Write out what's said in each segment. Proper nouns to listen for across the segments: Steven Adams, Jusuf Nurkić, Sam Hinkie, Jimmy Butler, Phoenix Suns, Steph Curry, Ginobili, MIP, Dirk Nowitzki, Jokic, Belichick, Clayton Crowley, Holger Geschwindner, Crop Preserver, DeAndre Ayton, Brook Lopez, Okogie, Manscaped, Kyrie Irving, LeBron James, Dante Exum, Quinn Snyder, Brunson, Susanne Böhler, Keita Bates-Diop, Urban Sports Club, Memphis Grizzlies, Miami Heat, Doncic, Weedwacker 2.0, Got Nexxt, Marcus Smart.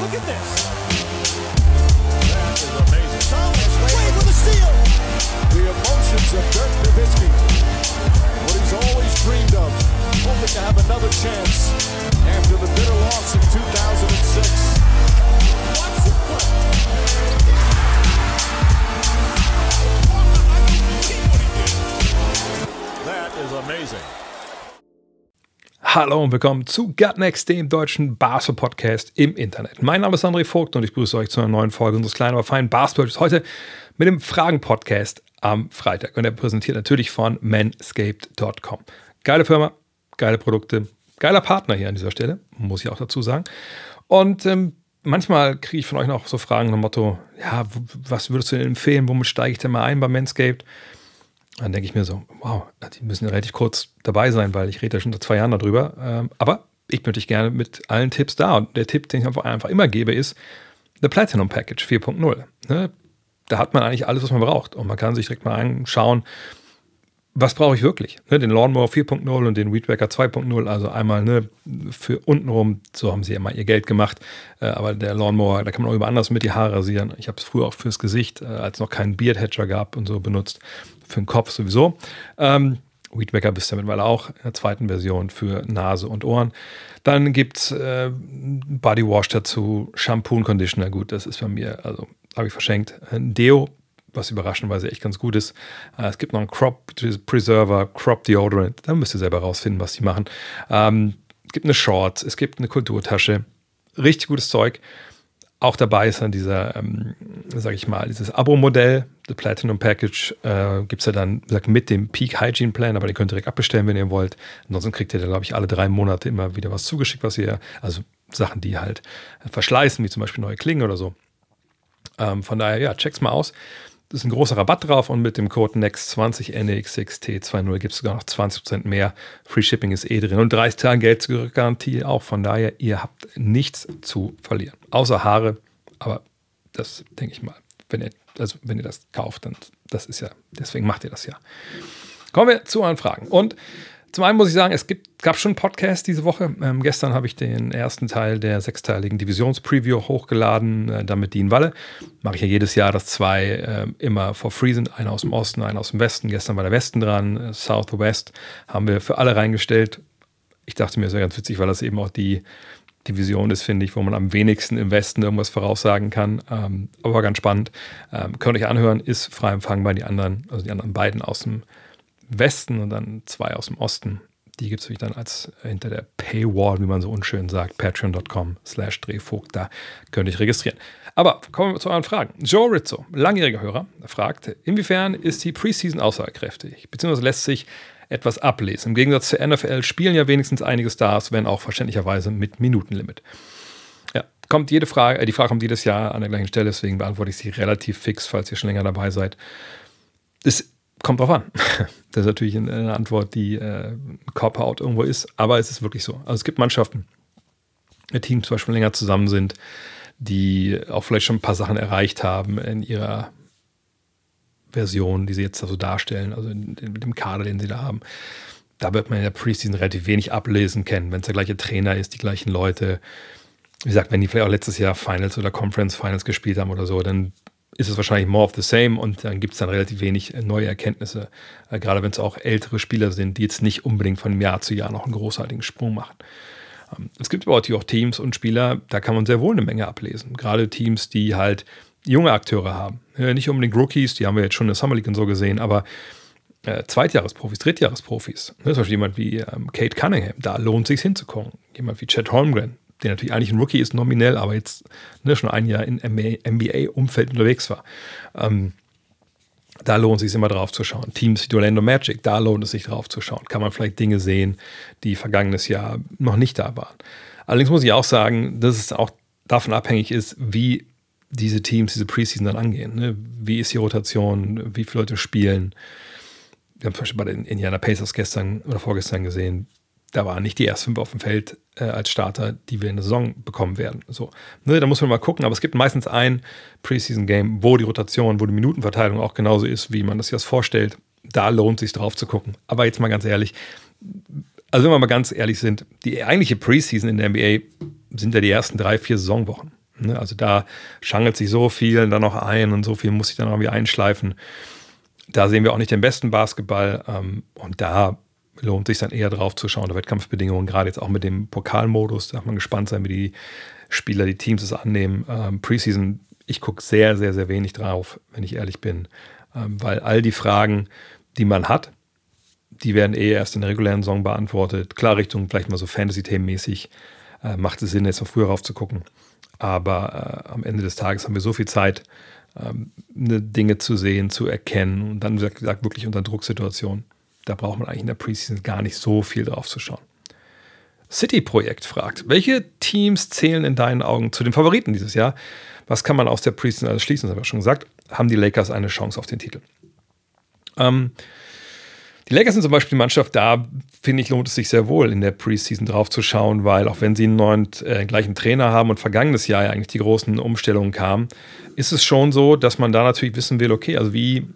Look at this. That is amazing. Thomas Wade with a steal. The emotions of Dirk Nowitzki. What he's always dreamed of. Hoping to have another chance after the bitter loss in 2006. Watch the play. That is amazing. Hallo und willkommen zu Got Nexxt, dem deutschen Basketball-Podcast im Internet. Mein Name ist André Vogt und ich grüße euch zu einer neuen Folge unseres kleinen, aber feinen Basketball-Podcasts heute mit dem Fragen-Podcast am Freitag. Und der präsentiert natürlich von Manscaped.com. Geile Firma, geile Produkte, geiler Partner hier an dieser Stelle, muss ich auch dazu sagen. Und manchmal kriege ich von euch noch so Fragen nach dem Motto, ja, was würdest du denn empfehlen, womit steige ich denn mal ein bei Manscaped? Dann denke ich mir so, wow, die müssen ja relativ kurz dabei sein, weil ich rede ja schon seit 2 Jahren darüber. Aber ich bin natürlich gerne mit allen Tipps da. Und der Tipp, den ich einfach immer gebe, ist The Platinum Package 4.0. Da hat man eigentlich alles, was man braucht. Und man kann sich direkt mal anschauen, was brauche ich wirklich? Den Lawnmower 4.0 und den Weedwacker 2.0, also einmal für untenrum, so haben sie immer ihr Geld gemacht. Aber der Lawnmower, da kann man auch über anders mit die Haare rasieren. Ich habe es früher auch fürs Gesicht, als es noch keinen Beard Hatcher gab und so benutzt. Für den Kopf sowieso. Weedwacker bist du ja mittlerweile auch in der zweiten Version für Nase und Ohren. Dann gibt es Bodywash dazu, Shampoo und Conditioner. Gut, das ist bei mir, also habe ich verschenkt. Ein Deo, was überraschenderweise echt ganz gut ist. Es gibt noch einen Crop Preserver, Crop Deodorant. Da müsst ihr selber rausfinden, was die machen. Es gibt eine Shorts, es gibt eine Kulturtasche. Richtig gutes Zeug. Auch dabei ist dann dieses Abo-Modell, The Platinum Package, gibt es ja dann mit dem Peak Hygiene Plan, aber den könnt ihr direkt abbestellen, wenn ihr wollt. Ansonsten kriegt ihr da, glaube ich, alle 3 Monate immer wieder was zugeschickt, also Sachen, die halt verschleißen, wie zum Beispiel neue Klingen oder so. Von daher, ja, check's mal aus. Das ist ein großer Rabatt drauf und mit dem Code NEXT20 NEXXT20 gibt es sogar noch 20% mehr. Free Shipping ist drin und 30 Tage Geld-Zurück-Garantie auch. Von daher, ihr habt nichts zu verlieren. Außer Haare, aber das denke ich mal. Wenn ihr das kauft, dann das ist ja, deswegen macht ihr das ja. Kommen wir zu euren Fragen. Und zum einen muss ich sagen, es gab schon einen Podcast diese Woche. Gestern habe ich den ersten Teil der 6-teiligen Divisions-Preview hochgeladen, damit die in Walle. Mache ich ja jedes Jahr, dass 2 immer for free sind. Einer aus dem Osten, einer aus dem Westen. Gestern war der Westen dran. Southwest haben wir für alle reingestellt. Ich dachte mir, das wäre ganz witzig, weil das eben auch die Division ist, finde ich, wo man am wenigsten im Westen irgendwas voraussagen kann. Aber ganz spannend. Könnt ihr euch anhören, ist frei empfangbar. Die anderen beiden aus dem Westen und dann 2 aus dem Osten. Die gibt es natürlich dann als hinter der Paywall, wie man so unschön sagt, patreon.com/drehvogt. Da könnt ihr euch registrieren. Aber kommen wir zu euren Fragen. Joe Rizzo, langjähriger Hörer, fragt, inwiefern ist die Preseason aussagekräftig, beziehungsweise lässt sich etwas ablesen? Im Gegensatz zur NFL spielen ja wenigstens einige Stars, wenn auch verständlicherweise mit Minutenlimit. Ja, die Frage kommt jedes Jahr an der gleichen Stelle, deswegen beantworte ich sie relativ fix, falls ihr schon länger dabei seid. Das kommt drauf an. Das ist natürlich eine Antwort, die ein Cop-out irgendwo ist, aber es ist wirklich so. Also es gibt Mannschaften, die Teams zum Beispiel länger zusammen sind, die auch vielleicht schon ein paar Sachen erreicht haben in ihrer Version, die sie jetzt so darstellen, also mit dem Kader, den sie da haben. Da wird man in der Preseason relativ wenig ablesen können, wenn es der gleiche Trainer ist, die gleichen Leute. Wie gesagt, wenn die vielleicht auch letztes Jahr Finals oder Conference Finals gespielt haben oder so, dann ist es wahrscheinlich more of the same und dann gibt es dann relativ wenig neue Erkenntnisse, gerade wenn es auch ältere Spieler sind, die jetzt nicht unbedingt von Jahr zu Jahr noch einen großartigen Sprung machen. Es gibt aber auch Teams und Spieler, da kann man sehr wohl eine Menge ablesen. Gerade Teams, die halt junge Akteure haben. Nicht unbedingt Rookies, die haben wir jetzt schon in der Summer League und so gesehen, aber Zweitjahresprofis, Drittjahresprofis. Zum Beispiel jemand wie Cade Cunningham, da lohnt es sich hinzugucken. Jemand wie Chet Holmgren, der natürlich eigentlich ein Rookie ist, nominell, aber jetzt schon ein Jahr in NBA-Umfeld unterwegs war. Da lohnt es sich immer drauf zu schauen. Teams wie Orlando Magic, da lohnt es sich drauf zu schauen. Kann man vielleicht Dinge sehen, die vergangenes Jahr noch nicht da waren. Allerdings muss ich auch sagen, dass es auch davon abhängig ist, wie diese Teams diese Preseason dann angehen. Ne? Wie ist die Rotation, wie viele Leute spielen. Wir haben zum Beispiel bei den Indiana Pacers gestern oder vorgestern gesehen, da waren nicht die ersten 5 auf dem Feld als Starter, die wir in der Saison bekommen werden. So, da muss man mal gucken, aber es gibt meistens ein Preseason-Game, wo die Rotation, wo die Minutenverteilung auch genauso ist, wie man das sich das vorstellt. Da lohnt es sich drauf zu gucken. Aber jetzt mal ganz ehrlich, also wenn wir mal ganz ehrlich sind, die eigentliche Preseason in der NBA sind ja die ersten 3-4 Saisonwochen. Also da schangelt sich so viel dann noch ein und so viel muss sich dann irgendwie einschleifen. Da sehen wir auch nicht den besten Basketball und da lohnt sich dann eher drauf zu schauen, unter Wettkampfbedingungen, gerade jetzt auch mit dem Pokalmodus, da darf man gespannt sein, wie die Spieler, die Teams es annehmen. Preseason, ich gucke sehr, sehr, sehr wenig drauf, wenn ich ehrlich bin, weil all die Fragen, die man hat, die werden erst in der regulären Saison beantwortet. Klar, Richtung vielleicht mal so Fantasy-Themenmäßig macht es Sinn, jetzt noch früher drauf zu gucken. Aber am Ende des Tages haben wir so viel Zeit, Dinge zu sehen, zu erkennen und dann, wie gesagt, wirklich unter Drucksituationen. Da braucht man eigentlich in der Preseason gar nicht so viel drauf zu schauen. City-Projekt fragt, welche Teams zählen in deinen Augen zu den Favoriten dieses Jahr? Was kann man aus der Preseason alles schließen? Das haben wir schon gesagt. Haben die Lakers eine Chance auf den Titel? Die Lakers sind zum Beispiel die Mannschaft, da finde ich, lohnt es sich sehr wohl, in der Preseason drauf zu schauen, weil auch wenn sie einen neuen gleichen Trainer haben und vergangenes Jahr ja eigentlich die großen Umstellungen kamen, ist es schon so, dass man da natürlich wissen will, okay, also wie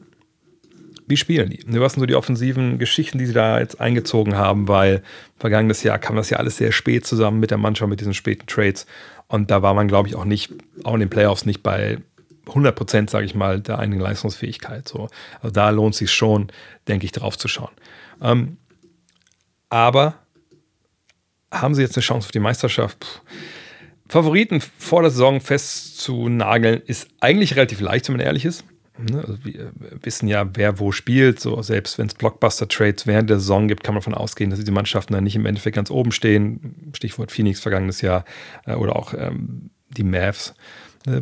spielen die? Was sind so die offensiven Geschichten, die sie da jetzt eingezogen haben, weil vergangenes Jahr kam das ja alles sehr spät zusammen mit der Mannschaft, mit diesen späten Trades und da war man, glaube ich, auch in den Playoffs nicht bei 100%, sage ich mal, der eigenen Leistungsfähigkeit. So. Also da lohnt es sich schon, denke ich, drauf zu schauen. Aber haben sie jetzt eine Chance auf die Meisterschaft? Favoriten vor der Saison festzunageln ist eigentlich relativ leicht, wenn man ehrlich ist. Also wir wissen ja, wer wo spielt. So, selbst wenn es Blockbuster-Trades während der Saison gibt, kann man davon ausgehen, dass diese Mannschaften dann nicht im Endeffekt ganz oben stehen. Stichwort Phoenix vergangenes Jahr oder auch die Mavs.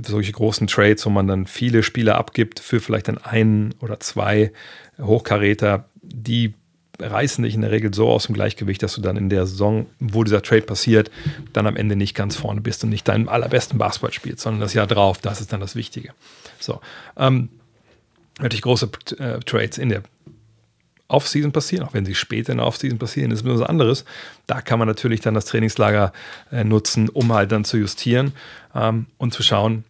Solche großen Trades, wo man dann viele Spieler abgibt für vielleicht dann einen oder zwei Hochkaräter, die reißen dich in der Regel so aus dem Gleichgewicht, dass du dann in der Saison, wo dieser Trade passiert, dann am Ende nicht ganz vorne bist und nicht deinen allerbesten Basketball spielst, sondern das Jahr drauf, das ist dann das Wichtige. So, natürlich große Trades in der Offseason passieren, auch wenn sie später in der Offseason passieren, ist etwas anderes. Da kann man natürlich dann das Trainingslager nutzen, um halt dann zu justieren und zu schauen,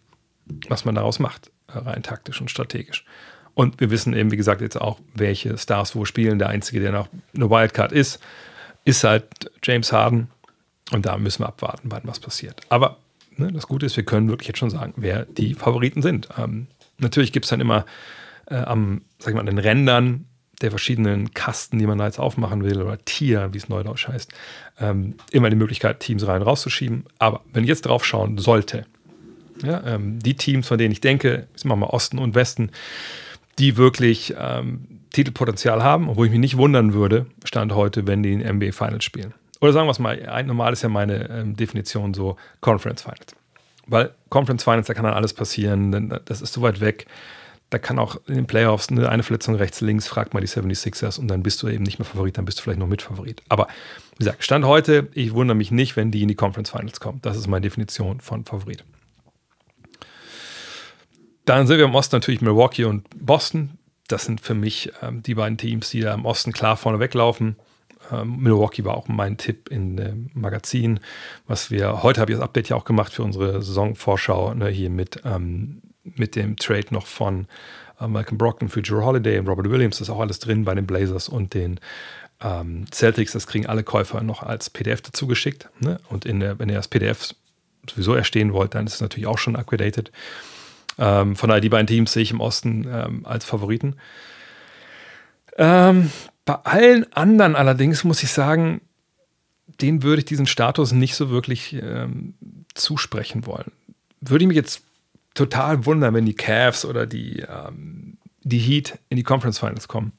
was man daraus macht, rein taktisch und strategisch. Und wir wissen eben, wie gesagt, jetzt auch, welche Stars wo spielen. Der Einzige, der noch eine Wildcard ist halt James Harden. Und da müssen wir abwarten, wann was passiert. Aber ne, das Gute ist, wir können wirklich jetzt schon sagen, wer die Favoriten sind. Natürlich gibt es dann immer an den Rändern der verschiedenen Kasten, die man da jetzt aufmachen will, oder Tier, wie es neudeutsch heißt, immer die Möglichkeit, Teams rein und rauszuschieben. Aber wenn ich jetzt drauf schauen sollte, ja, die Teams, von denen ich denke, jetzt machen wir Osten und Westen, die wirklich Titelpotenzial haben, obwohl ich mich nicht wundern würde, Stand heute, wenn die in NBA Finals spielen. Oder sagen wir es mal, normal ist ja meine Definition so Conference Finals. Weil Conference Finals, da kann dann alles passieren, denn das ist so weit weg. Da kann auch in den Playoffs eine Verletzung rechts, links, frag mal die 76ers und dann bist du eben nicht mehr Favorit, dann bist du vielleicht noch Mitfavorit. Aber wie gesagt, Stand heute, ich wundere mich nicht, wenn die in die Conference Finals kommen. Das ist meine Definition von Favorit. Dann sind wir im Osten natürlich Milwaukee und Boston. Das sind für mich die beiden Teams, die da im Osten klar vorne weglaufen. Milwaukee war auch mein Tipp in dem Magazin, was wir heute, habe ich das Update ja auch gemacht für unsere Saisonvorschau, ne, hier mit dem Trade noch von Malcolm Brogdon für Jrue Holiday und Robert Williams, das ist auch alles drin bei den Blazers und den Celtics, das kriegen alle Käufer noch als PDF dazu geschickt. Ne? Und wenn ihr das PDF sowieso erstehen wollt, dann ist es natürlich auch schon upgedatet. Von daher, die beiden Teams sehe ich im Osten als Favoriten. Bei allen anderen allerdings muss ich sagen, denen würde ich diesen Status nicht so wirklich zusprechen wollen. Würde ich mich jetzt total wundern, wenn die Cavs oder die Heat in die Conference Finals kommen.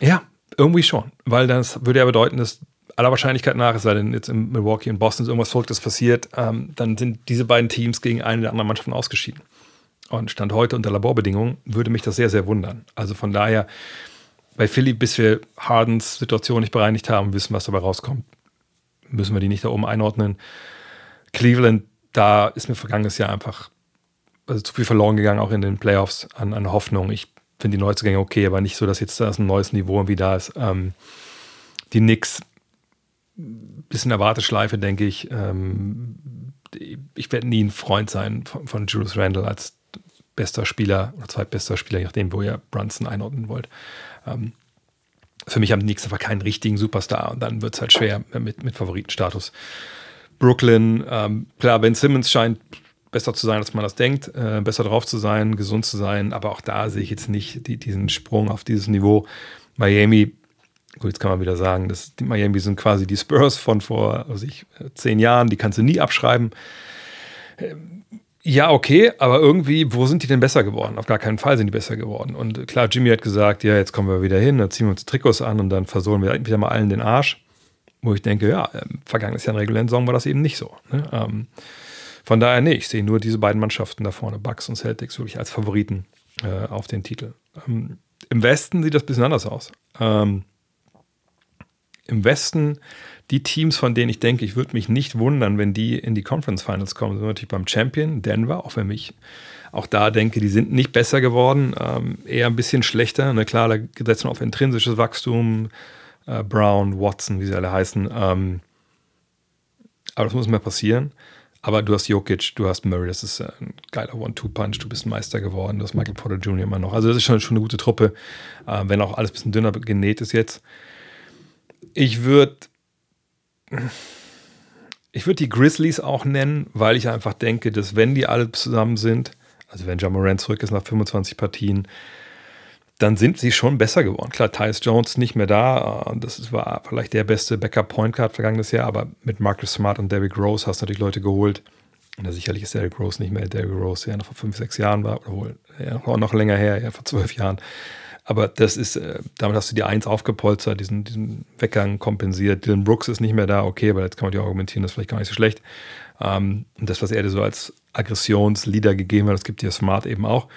Ja, irgendwie schon, weil das würde ja bedeuten, dass aller Wahrscheinlichkeit nach, es sei denn jetzt in Milwaukee und Boston ist irgendwas Verrücktes passiert, dann sind diese beiden Teams gegen eine der anderen Mannschaften ausgeschieden. Und Stand heute unter Laborbedingungen würde mich das sehr, sehr wundern. Also von daher, bei Philly, bis wir Hardens Situation nicht bereinigt haben, wissen, was dabei rauskommt, müssen wir die nicht da oben einordnen. Cleveland, da ist mir vergangenes Jahr einfach zu viel verloren gegangen, auch in den Playoffs an Hoffnung. Ich finde die Neuzugänge okay, aber nicht so, dass jetzt da ein neues Niveau irgendwie da ist. Die Knicks, bisschen der Warteschleife, denke ich. Ich werde nie ein Freund sein von Julius Randle als bester Spieler oder zweitbester Spieler, je nachdem, wo ihr Brunson einordnen wollt. Für mich haben die Knicks einfach keinen richtigen Superstar und dann wird es halt schwer mit Favoritenstatus. Brooklyn, klar, Ben Simmons scheint besser zu sein, als man das denkt, besser drauf zu sein, gesund zu sein, aber auch da sehe ich jetzt nicht diesen Sprung auf dieses Niveau. Miami, gut, jetzt kann man wieder sagen, dass die Miami sind quasi die Spurs von vor 10 Jahren, die kannst du nie abschreiben. Ja, okay, aber irgendwie, wo sind die denn besser geworden? Auf gar keinen Fall sind die besser geworden. Und klar, Jimmy hat gesagt, ja, jetzt kommen wir wieder hin, dann ziehen wir uns Trikots an und dann versohlen wir wieder mal allen den Arsch. Wo ich denke, ja, vergangenes Jahr in der regulären Saison war das eben nicht so. Ne? Von daher, nee, ich sehe nur diese beiden Mannschaften da vorne, Bucks und Celtics, wirklich als Favoriten auf den Titel. Im Westen sieht das ein bisschen anders aus. Im Westen die Teams, von denen ich denke, ich würde mich nicht wundern, wenn die in die Conference Finals kommen, sind natürlich beim Champion Denver, auch für mich. Auch da denke, die sind nicht besser geworden, eher ein bisschen schlechter. Ne? Klar, da gesetzt auf intrinsisches Wachstum, Brown, Watson, wie sie alle heißen. Aber das muss mehr passieren. Aber du hast Jokic, du hast Murray, das ist ein geiler One-Two-Punch, du bist Meister geworden, du hast Michael Porter Jr. immer noch. Also das ist schon eine gute Truppe, wenn auch alles ein bisschen dünner genäht ist jetzt. Ich würde die Grizzlies auch nennen, weil ich einfach denke, dass wenn die alle zusammen sind, also wenn Ja Morant zurück ist nach 25 Partien, dann sind sie schon besser geworden. Klar, Tyus Jones nicht mehr da, das war vielleicht der beste Backup-Point-Guard vergangenes Jahr, aber mit Marcus Smart und Derrick Rose hast du natürlich Leute geholt. Und ja, sicherlich ist Derrick Rose nicht mehr Derrick Rose, der ja noch vor 5-6 Jahren war, oder auch noch länger her, ja, vor 12 Jahren. Aber das ist, damit hast du die 1 aufgepolstert, diesen Weggang kompensiert. Dillon Brooks ist nicht mehr da, okay, aber jetzt kann man ja argumentieren, das ist vielleicht gar nicht so schlecht. Und das, was er dir so als Aggressionsleader gegeben hat, das gibt dir Smart eben auch.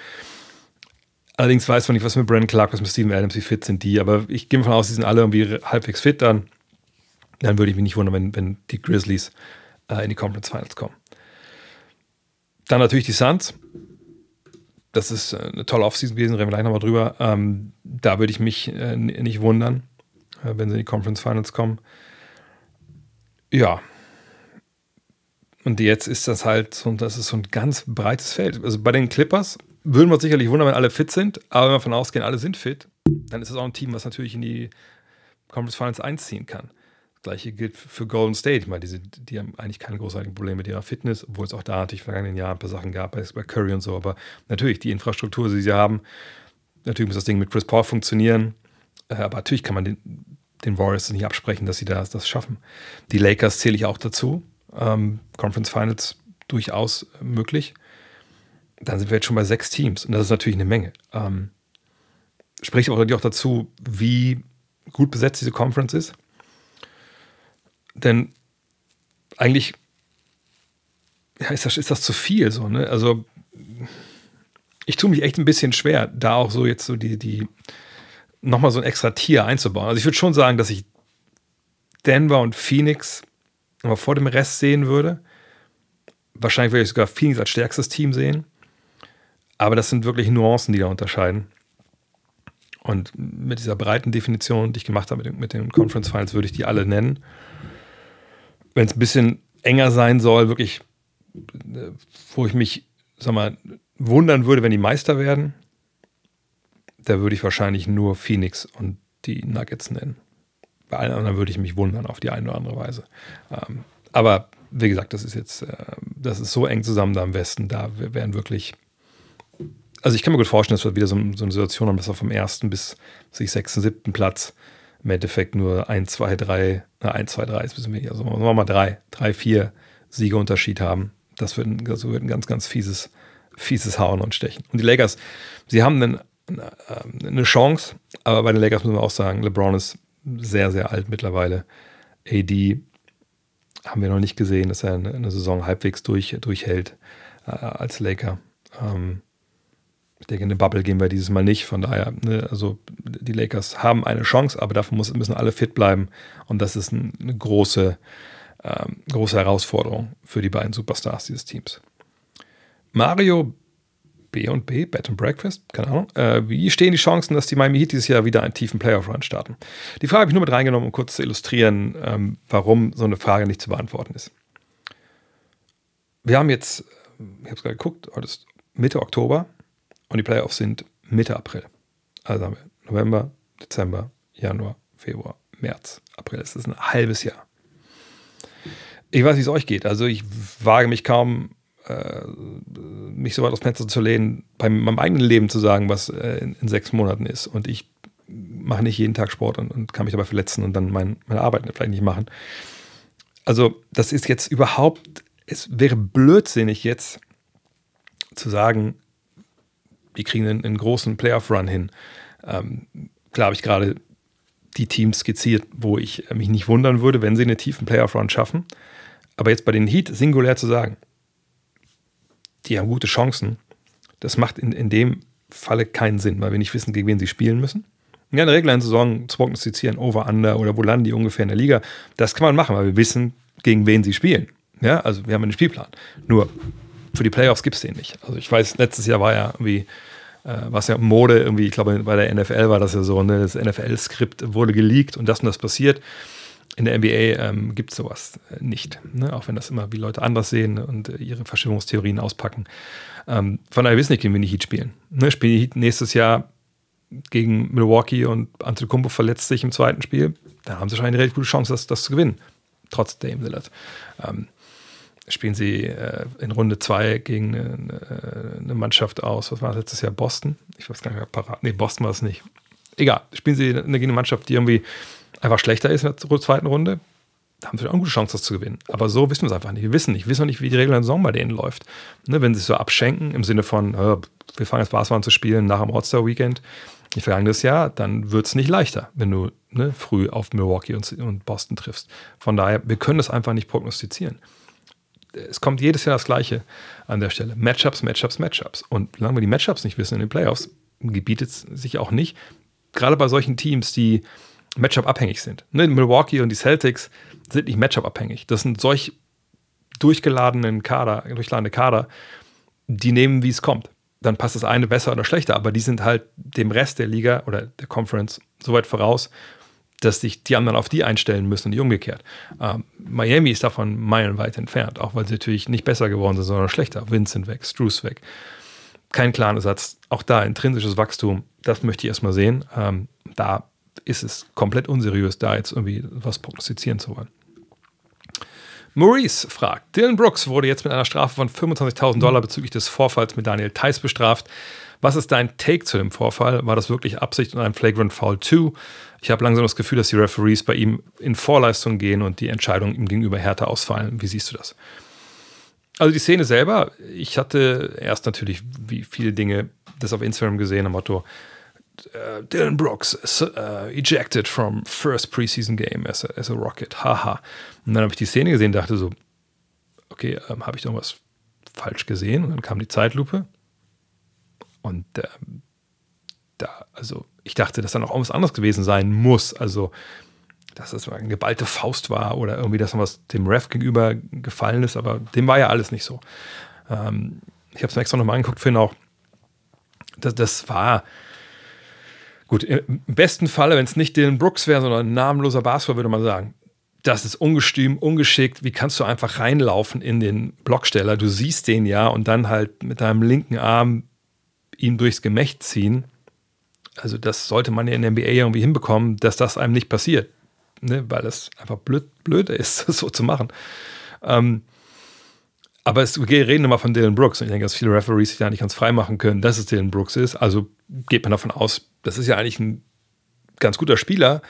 Allerdings weiß man nicht, was mit Brandon Clark, was mit Steven Adams, wie fit sind die. Aber ich gehe davon aus, die sind alle irgendwie halbwegs fit dann. Dann würde ich mich nicht wundern, wenn die Grizzlies in die Conference Finals kommen. Dann natürlich die Suns. Das ist eine tolle Offseason gewesen, reden wir gleich nochmal drüber. Da würde ich mich nicht wundern, wenn sie in die Conference Finals kommen. Ja. Und jetzt ist das halt so, das ist so ein ganz breites Feld. Also bei den Clippers würden wir uns sicherlich wundern, wenn alle fit sind. Aber wenn wir davon ausgehen, alle sind fit, dann ist das auch ein Team, was natürlich in die Conference Finals einziehen kann. Das Gleiche gilt für Golden State. Ich meine, die haben eigentlich keine großartigen Probleme mit ihrer Fitness, obwohl es auch da natürlich in den vergangenen Jahren ein paar Sachen gab, bei Curry und so. Aber natürlich, die Infrastruktur, die sie haben, natürlich muss das Ding mit Chris Paul funktionieren. Aber natürlich kann man den Warriors nicht absprechen, dass sie das schaffen. Die Lakers zähle ich auch dazu. Conference Finals durchaus möglich. Dann sind wir jetzt schon bei 6 Teams. Und das ist natürlich eine Menge. Spricht aber auch dazu, wie gut besetzt diese Conference ist. Denn eigentlich ja, ist das zu viel. So, ne? Also ich tue mich echt ein bisschen schwer, da auch so jetzt so die nochmal so ein extra Tier einzubauen. Also ich würde schon sagen, dass ich Denver und Phoenix aber vor dem Rest sehen würde. Wahrscheinlich würde ich sogar Phoenix als stärkstes Team sehen. Aber das sind wirklich Nuancen, die da unterscheiden. Und mit dieser breiten Definition, die ich gemacht habe mit den Conference Finals, würde ich die alle nennen. Wenn es ein bisschen enger sein soll, wirklich, wo ich mich, wundern würde, wenn die Meister werden, da würde ich wahrscheinlich nur Phoenix und die Nuggets nennen. Bei allen anderen würde ich mich wundern auf die eine oder andere Weise. Aber wie gesagt, das ist so eng zusammen da im Westen, da wären wirklich... Also ich kann mir gut vorstellen, dass wir wieder so eine Situation haben, dass wir vom 1. bis 6., 7. Platz im Endeffekt nur 1, 2, 3 ist ein bisschen weniger, also sagen wir mal 3, 4 Siege Unterschied haben. Das wird ein ganz, ganz fieses Hauen und Stechen. Und die Lakers, sie haben eine Chance, aber bei den Lakers müssen wir auch sagen, LeBron ist sehr, sehr alt mittlerweile. AD haben wir noch nicht gesehen, dass er eine Saison halbwegs durchhält als Laker. Ich denke, in eine Bubble gehen wir dieses Mal nicht. Von daher, ne, also die Lakers haben eine Chance, aber dafür müssen alle fit bleiben. Und das ist eine große Herausforderung für die beiden Superstars dieses Teams. Mario, B&B, Bed and Breakfast, keine Ahnung. Wie stehen die Chancen, dass die Miami Heat dieses Jahr wieder einen tiefen Playoff-Run starten? Die Frage habe ich nur mit reingenommen, um kurz zu illustrieren, warum so eine Frage nicht zu beantworten ist. Wir haben jetzt, ich habe es gerade geguckt, heute ist Mitte Oktober. Und die Playoffs sind Mitte April. Also haben wir November, Dezember, Januar, Februar, März, April. Das ist ein halbes Jahr. Ich weiß, wie es euch geht. Also ich wage mich kaum, mich so weit aus dem Fenster zu lehnen, bei meinem eigenen Leben zu sagen, was in 6 Monaten ist. Und ich mache nicht jeden Tag Sport und kann mich dabei verletzen und dann meine Arbeiten vielleicht nicht machen. Also das ist jetzt überhaupt, es wäre blödsinnig jetzt zu sagen, wir kriegen einen großen Playoff-Run hin. Klar habe ich gerade die Teams skizziert, wo ich mich nicht wundern würde, wenn sie einen tiefen Playoff-Run schaffen. Aber jetzt bei den Heat singulär zu sagen, die haben gute Chancen, das macht in dem Falle keinen Sinn, weil wir nicht wissen, gegen wen sie spielen müssen. In der Regel eine Saison zu prognostizieren, over, under oder wo landen die ungefähr in der Liga, das kann man machen, weil wir wissen, gegen wen sie spielen. Ja, also wir haben einen Spielplan. Nur für die Playoffs gibt es den nicht. Also ich weiß, letztes Jahr war ja irgendwie, was ja Mode irgendwie, ich glaube bei der NFL war das ja so, ne? Das NFL-Skript wurde geleakt und das passiert. In der NBA gibt es sowas nicht. Ne? Auch wenn das immer wie Leute anders sehen und ihre Verschwörungstheorien auspacken. Von daher wissen nicht, gegen wen die Heat spielen. Ne? Spielen die Heat nächstes Jahr gegen Milwaukee und Antetokounmpo verletzt sich im zweiten Spiel, dann haben sie schon eine relativ gute Chance, das zu gewinnen. Trotz Dame Lillard. Spielen sie in Runde 2 gegen eine Mannschaft aus, was war das letztes Jahr? Boston? Ich weiß gar nicht, parat. Nee, Boston war es nicht. Egal. Spielen sie gegen eine Mannschaft, die irgendwie einfach schlechter ist in der zweiten Runde, da haben sie auch eine gute Chance, das zu gewinnen. Aber so wissen wir es einfach nicht. Wir wissen noch nicht, wie die reguläre Saison bei denen läuft. Ne, wenn sie es so abschenken, im Sinne von, wir fangen jetzt Basketball an zu spielen nach dem All-Star-Weekend, im vergangenen Jahr, dann wird es nicht leichter, wenn du früh auf Milwaukee und Boston triffst. Von daher, wir können das einfach nicht prognostizieren. Es kommt jedes Jahr das Gleiche an der Stelle. Matchups, Matchups, Matchups. Und solange wir die Matchups nicht wissen in den Playoffs, gebietet es sich auch nicht. Gerade bei solchen Teams, die Matchup-abhängig sind. Ne, Milwaukee und die Celtics sind nicht Matchup-abhängig. Das sind solch durchgeladene Kader, die nehmen, wie es kommt. Dann passt das eine besser oder schlechter, aber die sind halt dem Rest der Liga oder der Conference so weit voraus, dass sich die anderen auf die einstellen müssen und nicht umgekehrt. Miami ist davon meilenweit entfernt, auch weil sie natürlich nicht besser geworden sind, sondern schlechter. Wins sind weg, Struce weg. Kein klaren Ersatz. Auch da intrinsisches Wachstum, das möchte ich erstmal sehen. Da ist es komplett unseriös, da jetzt irgendwie was prognostizieren zu wollen. Maurice fragt, Dillon Brooks wurde jetzt mit einer Strafe von $25.000 bezüglich des Vorfalls mit Daniel Theis bestraft. Was ist dein Take zu dem Vorfall? War das wirklich Absicht und ein Flagrant Foul 2? Ich habe langsam das Gefühl, dass die Referees bei ihm in Vorleistung gehen und die Entscheidungen ihm gegenüber härter ausfallen. Wie siehst du das? Also die Szene selber, ich hatte erst natürlich, wie viele Dinge, das auf Instagram gesehen, am Motto, Dillon Brooks ejected from first preseason game as a Rocket. Haha. Und dann habe ich die Szene gesehen und dachte so, okay, habe ich irgendwas falsch gesehen? Und dann kam die Zeitlupe. Und ich dachte, dass da noch irgendwas anderes gewesen sein muss. Also, dass das eine geballte Faust war oder irgendwie, dass noch was dem Ref gegenüber gefallen ist. Aber dem war ja alles nicht so. Ich habe es mir extra nochmal angeguckt, finde auch, das war... Gut, im besten Falle, wenn es nicht Dillon Brooks wäre, sondern ein namenloser Basketball, würde man sagen, das ist ungestüm, ungeschickt, wie kannst du einfach reinlaufen in den Blocksteller, du siehst den ja und dann halt mit deinem linken Arm ihn durchs Gemächt ziehen. Also das sollte man ja in der NBA irgendwie hinbekommen, dass das einem nicht passiert, ne? Weil das einfach blöd ist, das so zu machen. Aber wir reden immer von Dillon Brooks und ich denke, dass viele Referees sich da nicht ganz frei machen können, dass es Dillon Brooks ist. Also geht man davon aus, das ist ja eigentlich ein ganz guter Spieler,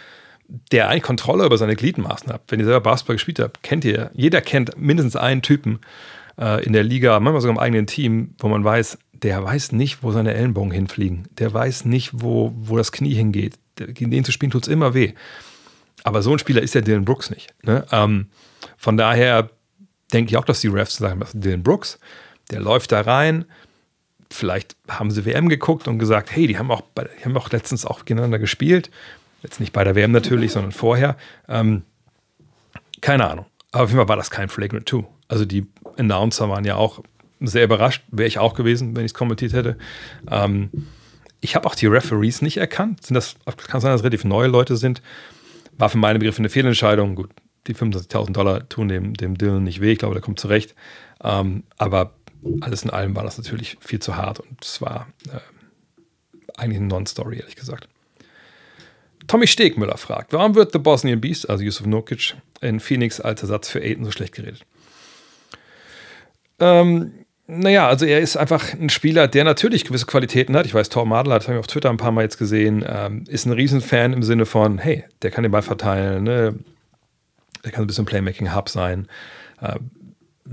der eigentlich Kontrolle über seine Gliedmaßen hat. Wenn ihr selber Basketball gespielt habt, jeder kennt mindestens einen Typen in der Liga, manchmal sogar im eigenen Team, wo man weiß, der weiß nicht, wo seine Ellenbogen hinfliegen. Der weiß nicht, wo das Knie hingeht. Gegen den zu spielen tut es immer weh. Aber so ein Spieler ist ja Dillon Brooks nicht. Ne? Von daher denke ich auch, dass die Refs sagen, das ist Dillon Brooks, der läuft da rein. Vielleicht haben sie WM geguckt und gesagt, hey, die haben auch letztens auch gegeneinander gespielt. Jetzt nicht bei der WM natürlich, sondern vorher. Keine Ahnung. Aber auf jeden Fall war das kein Flagrant 2. Also die Announcer waren ja auch sehr überrascht. Wäre ich auch gewesen, wenn ich es kommentiert hätte. Ich habe auch die Referees nicht erkannt. Kann sein, dass relativ neue Leute sind. War für meine Begriffe eine Fehlentscheidung. Gut, die $25.000 tun dem Dillon nicht weh. Ich glaube, der kommt zurecht. Aber alles in allem war das natürlich viel zu hart und es war eigentlich eine Non-Story, ehrlich gesagt. Tommy Stegmüller fragt, warum wird The Bosnian Beast, also Jusuf Nurkić, in Phoenix als Ersatz für Ayton so schlecht geredet? Naja, also er ist einfach ein Spieler, der natürlich gewisse Qualitäten hat. Ich weiß, Thor Madel hat, habe ich auf Twitter ein paar Mal jetzt gesehen, ist ein Riesenfan im Sinne von, hey, der kann den Ball verteilen, ne? Der kann ein bisschen Playmaking-Hub sein.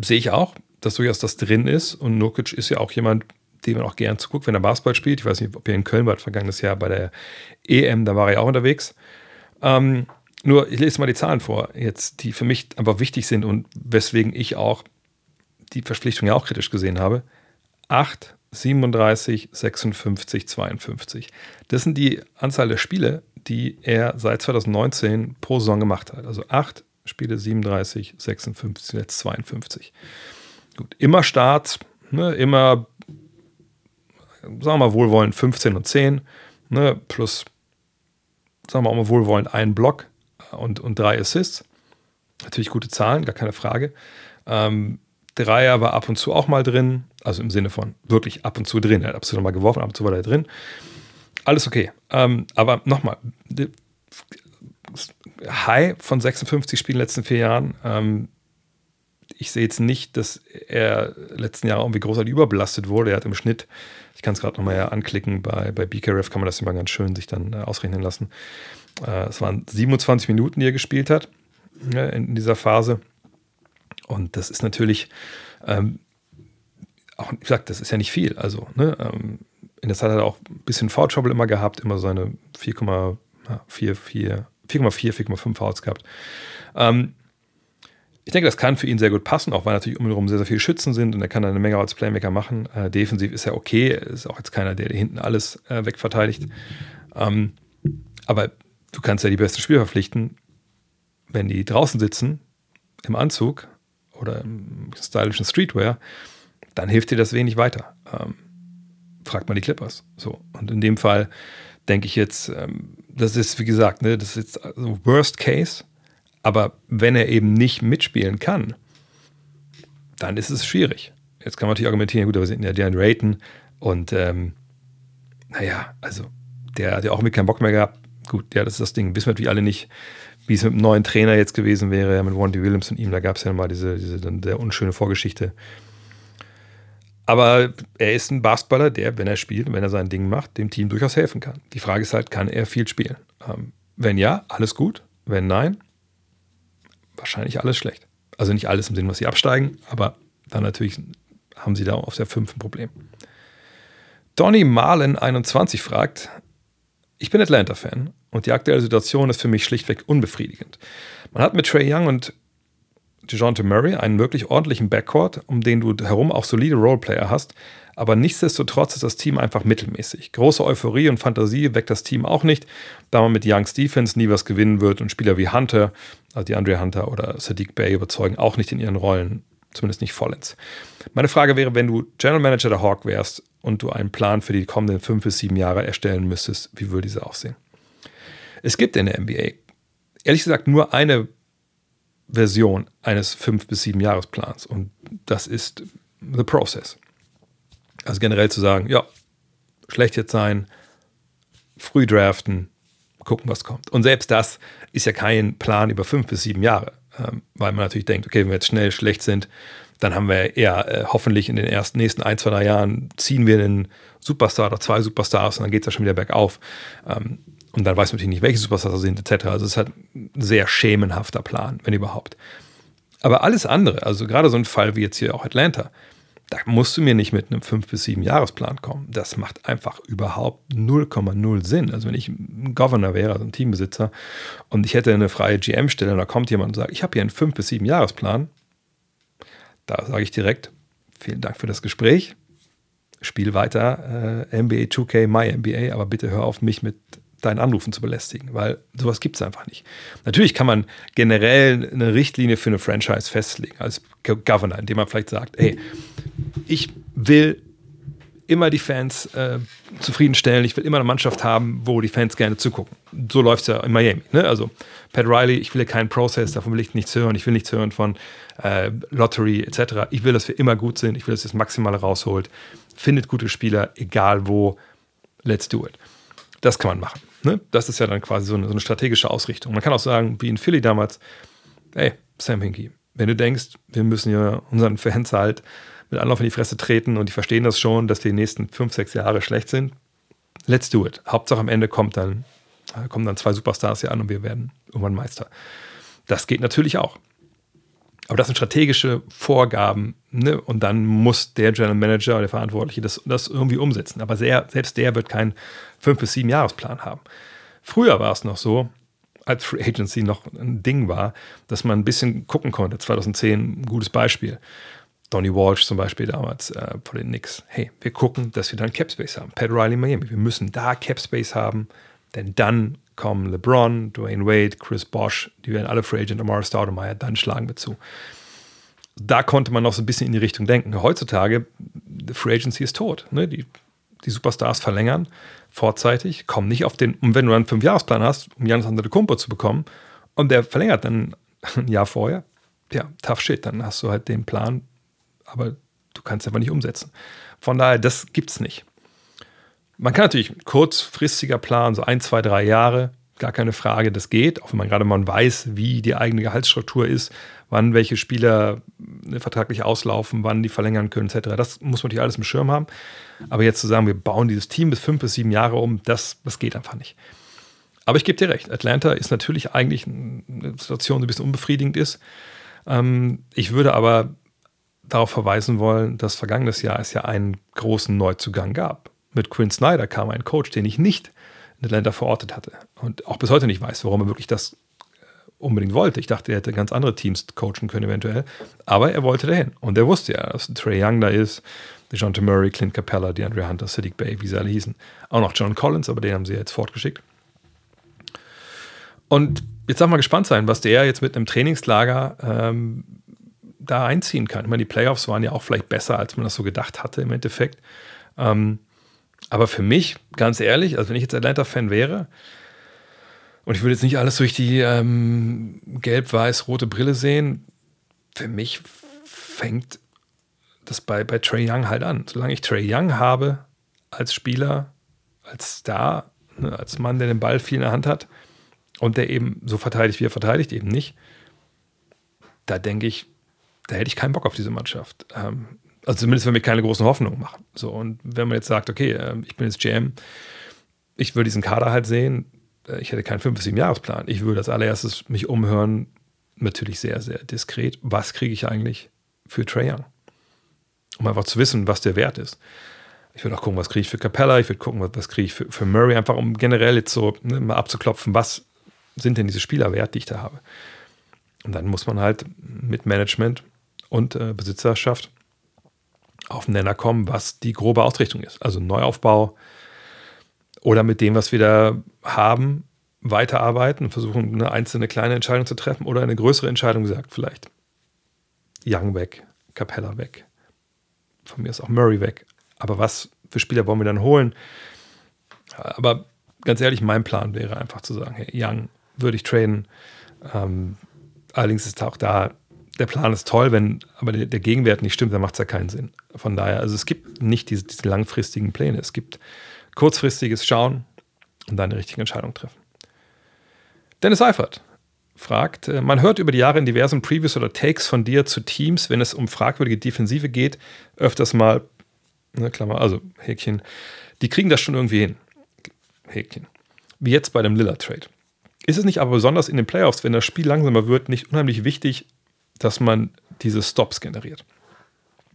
Sehe ich auch, dass durchaus das drin ist. Und Nurkić ist ja auch jemand, dem man auch gern zuguckt, wenn er Basketball spielt. Ich weiß nicht, ob ihr in Köln wart, vergangenes Jahr bei der EM, da war er ja auch unterwegs. Nur, ich lese mal die Zahlen vor, jetzt, die für mich einfach wichtig sind und weswegen ich auch die Verpflichtung ja auch kritisch gesehen habe. 8, 37, 56, 52. Das sind die Anzahl der Spiele, die er seit 2019 pro Saison gemacht hat. Also 8 Spiele, 37, 56, jetzt 52. Gut, immer Starts, ne, immer, sagen wir mal wohlwollend, 15 und 10, ne, plus, sagen wir auch mal wohlwollend, einen Block und 3 Assists. Natürlich gute Zahlen, gar keine Frage. Dreier war ab und zu auch mal drin, also im Sinne von wirklich ab und zu drin. Er hat ab und zu nochmal geworfen, ab und zu war er drin. Alles okay. Aber nochmal, High von 56 Spielen in den letzten 4 Jahren. Ich sehe jetzt nicht, dass er letzten Jahre irgendwie großartig überbelastet wurde. Er hat im Schnitt, ich kann es gerade nochmal ja anklicken, bei BKRF kann man das immer ganz schön sich dann ausrechnen lassen. Es waren 27 Minuten, die er gespielt hat, ne, in dieser Phase. Und das ist natürlich, auch, wie gesagt, das ist ja nicht viel. Also, ne, in der Zeit hat er auch ein bisschen Foul Trouble immer gehabt, immer seine 4,5 Fouls gehabt. Ich denke, das kann für ihn sehr gut passen, auch weil natürlich um ihn herum sehr, sehr viele Schützen sind und er kann eine Menge als Playmaker machen. Defensiv ist er okay, ist auch jetzt keiner, der hinten alles wegverteidigt. Aber du kannst ja die besten Spieler verpflichten, wenn die draußen sitzen, im Anzug oder im stylischen Streetwear, dann hilft dir das wenig weiter. Fragt mal die Clippers. So. Und in dem Fall denke ich jetzt, das ist, wie gesagt, ne, das ist jetzt Worst Case, aber wenn er eben nicht mitspielen kann, dann ist es schwierig. Jetzt kann man natürlich argumentieren, gut, aber wir sind ja DeAndre Ayton und naja, also der hat ja auch mit keinen Bock mehr gehabt. Gut, ja, das ist das Ding. Wissen wir natürlich alle nicht, wie es mit dem neuen Trainer jetzt gewesen wäre, mit Wendy Williams und ihm, da gab es ja mal diese dann sehr unschöne Vorgeschichte. Aber er ist ein Basketballer, der, wenn er spielt, wenn er sein Ding macht, dem Team durchaus helfen kann. Die Frage ist halt, kann er viel spielen? Wenn ja, alles gut. Wenn nein, wahrscheinlich alles schlecht. Also nicht alles im Sinne, was sie absteigen, aber dann natürlich haben sie da auf der 5 ein Problem. Donny Marlin21 fragt, ich bin Atlanta-Fan und die aktuelle Situation ist für mich schlichtweg unbefriedigend. Man hat mit Trae Young und DeJounte Murray einen wirklich ordentlichen Backcourt, um den du herum auch solide Roleplayer hast, aber nichtsdestotrotz ist das Team einfach mittelmäßig. Große Euphorie und Fantasie weckt das Team auch nicht, da man mit Youngs Defense nie was gewinnen wird und Spieler wie Hunter, also DeAndre Hunter oder Sadiq Bey überzeugen auch nicht in ihren Rollen, zumindest nicht vollends. Meine Frage wäre, wenn du General Manager der Hawk wärst und du einen Plan für die kommenden 5 bis 7 Jahre erstellen müsstest, wie würde dieser aussehen? Es gibt in der NBA, ehrlich gesagt, nur eine Version eines 5 bis 7 Jahresplans und das ist the process. Also generell zu sagen, ja, schlecht jetzt sein, früh draften, gucken, was kommt. Und selbst das ist ja kein Plan über 5 bis 7 Jahre, weil man natürlich denkt, okay, wenn wir jetzt schnell schlecht sind, dann haben wir eher hoffentlich in den nächsten 1, 2, 3 Jahren ziehen wir einen Superstar oder 2 Superstars und dann geht es ja schon wieder bergauf. Und dann weiß man natürlich nicht, welche Superstars das sind, etc. Also es ist halt ein sehr schemenhafter Plan, wenn überhaupt. Aber alles andere, also gerade so ein Fall wie jetzt hier auch Atlanta, da musst du mir nicht mit einem 5 bis 7 Jahresplan kommen. Das macht einfach überhaupt 0,0 Sinn. Also wenn ich ein Governor wäre, also ein Teambesitzer, und ich hätte eine freie GM-Stelle und da kommt jemand und sagt, ich habe hier einen 5 bis 7 Jahresplan, da sage ich direkt, vielen Dank für das Gespräch. Spiel weiter, NBA 2K, My NBA, aber bitte hör auf, mich mit deinen Anrufen zu belästigen, weil sowas gibt es einfach nicht. Natürlich kann man generell eine Richtlinie für eine Franchise festlegen als Governor, indem man vielleicht sagt, hey, ich will immer die Fans zufriedenstellen, ich will immer eine Mannschaft haben, wo die Fans gerne zugucken. So läuft es ja in Miami. Ne? Also Pat Riley, ich will keinen Prozess, davon will ich nichts hören, ich will nichts hören von Lottery etc. Ich will, dass wir immer gut sind, ich will, dass ihr das Maximale rausholt, findet gute Spieler, egal wo, let's do it. Das kann man machen. Ne? Das ist ja dann quasi so eine strategische Ausrichtung. Man kann auch sagen, wie in Philly damals, ey, Sam Hinkie, wenn du denkst, wir müssen ja unseren Fans halt mit Anlauf in die Fresse treten und die verstehen das schon, dass die nächsten 5-6 Jahre schlecht sind, let's do it. Hauptsache am Ende kommen dann zwei Superstars hier an und wir werden irgendwann Meister. Das geht natürlich auch. Aber das sind strategische Vorgaben, ne? Und dann muss der General Manager oder der Verantwortliche das irgendwie umsetzen. Aber selbst der wird keinen 5- bis 7 Jahresplan haben. Früher war es noch so, als Free Agency noch ein Ding war, dass man ein bisschen gucken konnte. 2010, ein gutes Beispiel. Donnie Walsh zum Beispiel damals von den Knicks. Hey, wir gucken, dass wir dann Capspace haben. Pat Riley Miami, wir müssen da Capspace haben, denn dann kommen LeBron, Dwayne Wade, Chris Bosh, die werden alle Free Agent, Amara Stoudemire, dann schlagen wir zu. Da konnte man noch so ein bisschen in die Richtung denken. Heutzutage, die Free Agency ist tot. Ne? Die Superstars verlängern vorzeitig, kommen nicht auf den, und wenn du dann einen 5-Jahresplan hast, um Giannis Antetokounmpo zu bekommen, und der verlängert dann ein Jahr vorher, ja, tough shit, dann hast du halt den Plan, aber du kannst es einfach nicht umsetzen. Von daher, das gibt's nicht. Man kann natürlich kurzfristiger planen, so 1, 2, 3 Jahre, gar keine Frage, das geht, auch wenn man gerade mal weiß, wie die eigene Gehaltsstruktur ist, wann welche Spieler vertraglich auslaufen, wann die verlängern können, etc. Das muss man natürlich alles im Schirm haben. Aber jetzt zu sagen, wir bauen dieses Team bis 5 bis 7 Jahre um, das geht einfach nicht. Aber ich gebe dir recht, Atlanta ist natürlich eigentlich eine Situation, die ein bisschen unbefriedigend ist. Ich würde aber darauf verweisen wollen, dass vergangenes Jahr es ja einen großen Neuzugang gab. Mit Quinn Snyder kam ein Coach, den ich nicht in Atlanta verortet hatte und auch bis heute nicht weiß, warum er wirklich das unbedingt wollte. Ich dachte, er hätte ganz andere Teams coachen können eventuell, aber er wollte dahin. Und er wusste ja, dass Trae Young da ist, DeJounte Murray, Clint Capella, DeAndre Hunter, Sadiq Bey, wie sie alle hießen. Auch noch John Collins, aber den haben sie jetzt fortgeschickt. Und jetzt darf man gespannt sein, was der jetzt mit einem Trainingslager da einziehen kann. Ich meine, die Playoffs waren ja auch vielleicht besser, als man das so gedacht hatte im Endeffekt. Aber für mich, ganz ehrlich, also wenn ich jetzt Atlanta-Fan wäre und ich würde jetzt nicht alles durch die gelb-weiß-rote Brille sehen, für mich fängt das bei Trae Young halt an. Solange ich Trae Young habe als Spieler, als Star, ne, als Mann, der den Ball viel in der Hand hat und der eben so verteidigt, wie er verteidigt, eben nicht, da denke ich, da hätte ich keinen Bock auf diese Mannschaft. Also zumindest, wenn wir keine großen Hoffnungen machen. So, und wenn man jetzt sagt, okay, ich bin jetzt GM, ich würde diesen Kader halt sehen, ich hätte keinen 5-7-Jahresplan. Ich würde als allererstes mich umhören, natürlich sehr, sehr diskret, was kriege ich eigentlich für Trae Young? Um einfach zu wissen, was der wert ist. Ich würde auch gucken, was kriege ich für Capella, ich würde gucken, was kriege ich für Murray, einfach um generell jetzt so, ne, mal abzuklopfen, was sind denn diese Spieler wert, die ich da habe. Und dann muss man halt mit Management und Besitzerschaft auf den Nenner kommen, was die grobe Ausrichtung ist. Also Neuaufbau oder mit dem, was wir da haben, weiterarbeiten und versuchen, eine einzelne kleine Entscheidung zu treffen oder eine größere Entscheidung gesagt, vielleicht Young weg, Capella weg, von mir ist auch Murray weg. Aber was für Spieler wollen wir dann holen? Aber ganz ehrlich, mein Plan wäre einfach zu sagen, hey, Young würde ich traden. Allerdings ist auch da, der Plan ist toll, wenn aber der Gegenwert nicht stimmt, dann macht es ja keinen Sinn. Von daher, also es gibt nicht diese langfristigen Pläne. Es gibt kurzfristiges Schauen und dann eine richtige Entscheidung treffen. Dennis Seifert fragt, man hört über die Jahre in diversen Previews oder Takes von dir zu Teams, wenn es um fragwürdige Defensive geht, öfters mal, ne, Klammer, also Häkchen, die kriegen das schon irgendwie hin. Häkchen. Wie jetzt bei dem Lillard-Trade. Ist es nicht aber besonders in den Playoffs, wenn das Spiel langsamer wird, nicht unheimlich wichtig, dass man diese Stops generiert?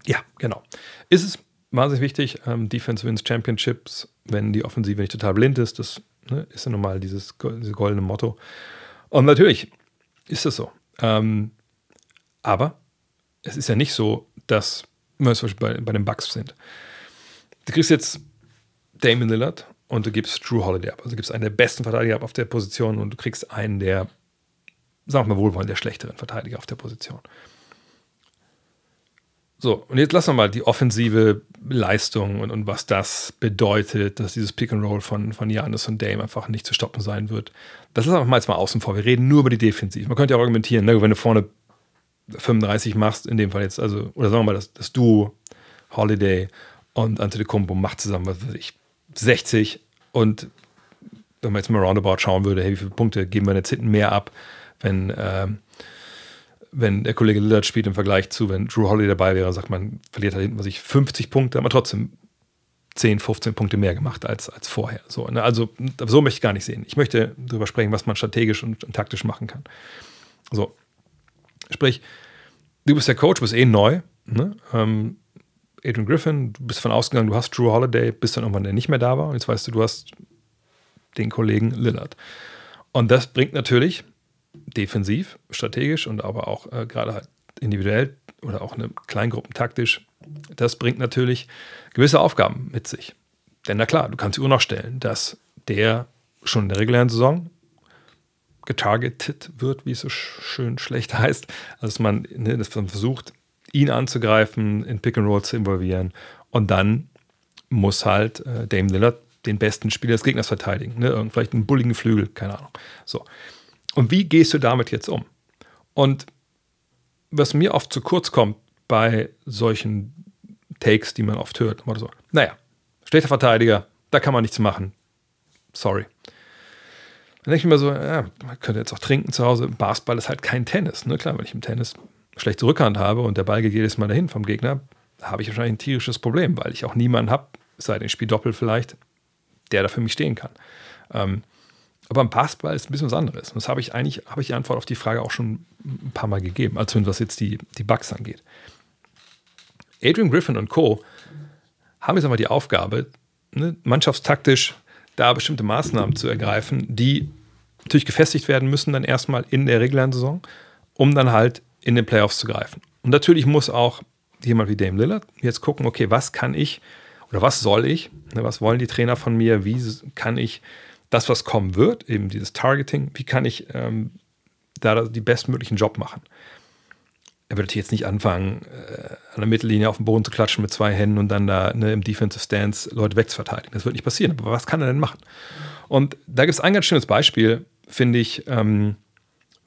Ja, genau. Ist es wahnsinnig wichtig, Defense wins Championships, wenn die Offensive nicht total blind ist. Das, ne, ist ja nun mal dieses goldene Motto. Und natürlich ist es so. Aber es ist ja nicht so, dass wir zum Beispiel bei den Bucks sind. Du kriegst jetzt Damian Lillard und du gibst Jrue Holiday ab. Also du gibst einen der besten Verteidiger ab auf der Position und du kriegst einen der, sagen wir mal wohlwollend, der schlechteren Verteidiger auf der Position. So, und jetzt lassen wir mal die offensive Leistung und was das bedeutet, dass dieses Pick and Roll von Giannis und Dame einfach nicht zu stoppen sein wird. Das lassen wir mal jetzt mal außen vor. Wir reden nur über die Defensive. Man könnte ja auch argumentieren, ne, wenn du vorne 35 machst, in dem Fall jetzt, also, oder sagen wir mal, das Duo Holiday und Antetokounmpo macht zusammen, was weiß ich, 60 und wenn man jetzt mal roundabout schauen würde, hey, wie viele Punkte geben wir jetzt hinten mehr ab, wenn der Kollege Lillard spielt im Vergleich zu, wenn Jrue Holiday dabei wäre, sagt man, verliert halt hinten sich 50 Punkte, aber trotzdem 10, 15 Punkte mehr gemacht als vorher. So, ne? Also so möchte ich gar nicht sehen. Ich möchte darüber sprechen, was man strategisch und taktisch machen kann. So, sprich, du bist der Coach, bist neu, ne? Adrian Griffin, du bist von ausgegangen, du hast Jrue Holiday, bis dann irgendwann der nicht mehr da war und jetzt weißt du, du hast den Kollegen Lillard. Und das bringt natürlich defensiv, strategisch und aber auch gerade halt individuell oder auch eine Kleingruppen taktisch, das bringt natürlich gewisse Aufgaben mit sich. Denn na klar, du kannst die Uhr noch stellen, dass der schon in der regulären Saison getargetet wird, wie es so schön schlecht heißt, also dass man versucht, ihn anzugreifen, in Pick and Roll zu involvieren und dann muss halt Dame Lillard den besten Spieler des Gegners verteidigen, ne? Vielleicht einen bulligen Flügel, keine Ahnung. So. Und wie gehst du damit jetzt um? Und was mir oft zu kurz kommt bei solchen Takes, die man oft hört, oder so, naja, schlechter Verteidiger, da kann man nichts machen. Sorry. Dann denke ich mir so, ja, man könnte jetzt auch trinken zu Hause. Basketball ist halt kein Tennis. Ne? Klar, wenn ich im Tennis schlechte Rückhand habe und der Ball geht jedes Mal dahin vom Gegner, habe ich wahrscheinlich ein tierisches Problem, weil ich auch niemanden habe, sei denn ich spiele Doppel vielleicht, der da für mich stehen kann. Aber im Basketball ist ein bisschen was anderes. Und das habe ich die Antwort auf die Frage auch schon ein paar Mal gegeben, also was jetzt die Bucks angeht. Adrian Griffin und Co. haben jetzt aber die Aufgabe, ne, mannschaftstaktisch da bestimmte Maßnahmen zu ergreifen, die natürlich gefestigt werden müssen dann erstmal in der regulären Saison, um dann halt in den Playoffs zu greifen. Und natürlich muss auch jemand wie Dame Lillard jetzt gucken, okay, was kann ich oder was soll ich, ne, was wollen die Trainer von mir, wie kann ich das, was kommen wird, eben dieses Targeting, wie kann ich da die bestmöglichen Job machen? Er würde jetzt nicht anfangen, an der Mittellinie auf den Boden zu klatschen mit zwei Händen und dann da im Defensive Stance Leute wegzuverteidigen. Das wird nicht passieren, aber was kann er denn machen? Und da gibt es ein ganz schönes Beispiel, finde ich, wenn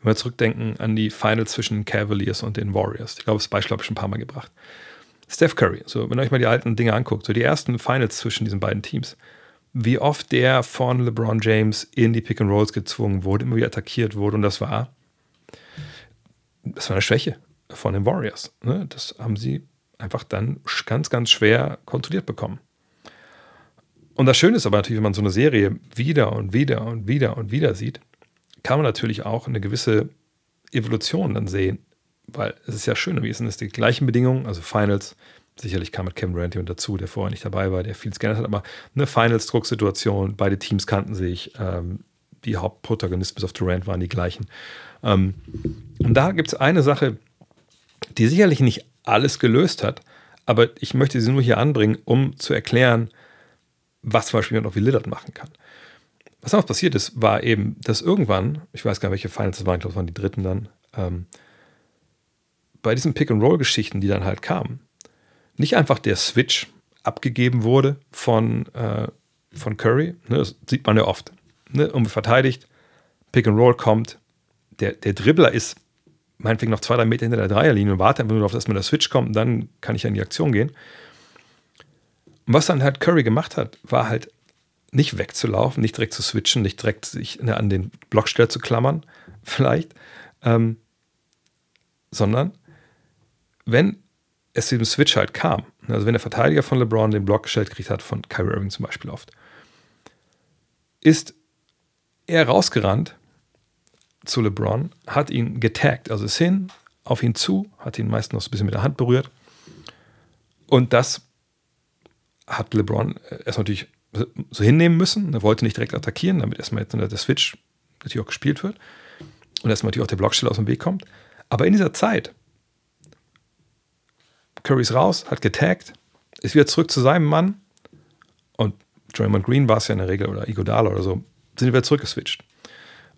wir zurückdenken an die Finals zwischen den Cavaliers und den Warriors. Ich glaube, das Beispiel habe ich schon ein paar Mal gebracht. Steph Curry, so, wenn ihr euch mal die alten Dinge anguckt, so die ersten Finals zwischen diesen beiden Teams, wie oft der von LeBron James in die Pick-and-Rolls gezwungen wurde, immer wieder attackiert wurde. Und das war eine Schwäche von den Warriors. Ne? Das haben sie einfach dann ganz, ganz schwer kontrolliert bekommen. Und das Schöne ist aber natürlich, wenn man so eine Serie wieder und wieder und wieder und wieder sieht, kann man natürlich auch eine gewisse Evolution dann sehen. Weil es ist ja schön, wie es sind die gleichen Bedingungen, also Finals. Sicherlich kam mit Kevin Durant jemand dazu, der vorher nicht dabei war, der vieles geändert hat, aber eine Finals-Drucksituation, beide Teams kannten sich, die Hauptprotagonisten bis auf Durant waren die gleichen. Und da gibt es eine Sache, die sicherlich nicht alles gelöst hat, aber ich möchte sie nur hier anbringen, um zu erklären, was zum Beispiel noch wie Lillard machen kann. Was damals passiert ist, war eben, dass irgendwann, ich weiß gar nicht, welche Finals es waren, ich glaube, es waren die dritten dann, bei diesen Pick-and-Roll-Geschichten, die dann halt kamen, nicht einfach der Switch abgegeben wurde von Curry, ne, das sieht man ja oft. Ne, irgendwie verteidigt, Pick and Roll kommt, der Dribbler ist meinetwegen noch 2-3 Meter hinter der Dreierlinie und wartet einfach nur darauf, dass mir der Switch kommt und dann kann ich in die Aktion gehen. Und was dann halt Curry gemacht hat, war halt nicht wegzulaufen, nicht direkt zu switchen, nicht direkt sich an den Blocksteller zu klammern vielleicht, sondern wenn es zu diesem Switch halt kam. Also wenn der Verteidiger von LeBron den Block gestellt gekriegt hat, von Kyrie Irving zum Beispiel oft, ist er rausgerannt zu LeBron, hat ihn getaggt, also ist hin, auf ihn zu, hat ihn meistens noch so ein bisschen mit der Hand berührt und das hat LeBron erst natürlich so hinnehmen müssen, er wollte nicht direkt attackieren, damit erstmal jetzt der Switch natürlich auch gespielt wird und erstmal natürlich auch der Blocksteller aus dem Weg kommt, aber in dieser Zeit Curry ist raus, hat getaggt, ist wieder zurück zu seinem Mann und Draymond Green war es ja in der Regel oder Iguodala oder so, sind wieder zurückgeswitcht.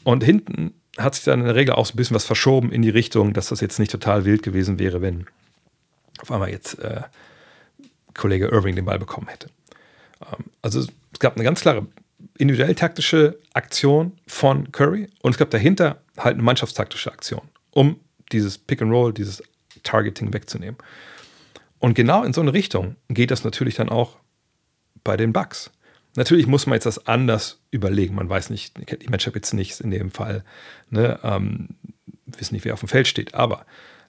Und hinten hat sich dann in der Regel auch so ein bisschen was verschoben in die Richtung, dass das jetzt nicht total wild gewesen wäre, wenn auf einmal jetzt Kollege Irving den Ball bekommen hätte. Also es gab eine ganz klare individuell taktische Aktion von Curry und es gab dahinter halt eine mannschaftstaktische Aktion, um dieses Pick and Roll, dieses Targeting wegzunehmen. Und genau in so eine Richtung geht das natürlich dann auch bei den Bucks. Natürlich muss man jetzt das anders überlegen. Man weiß nicht, kennt die Matchup jetzt nicht in dem Fall. Ne? Wissen nicht, wer auf dem Feld steht. Aber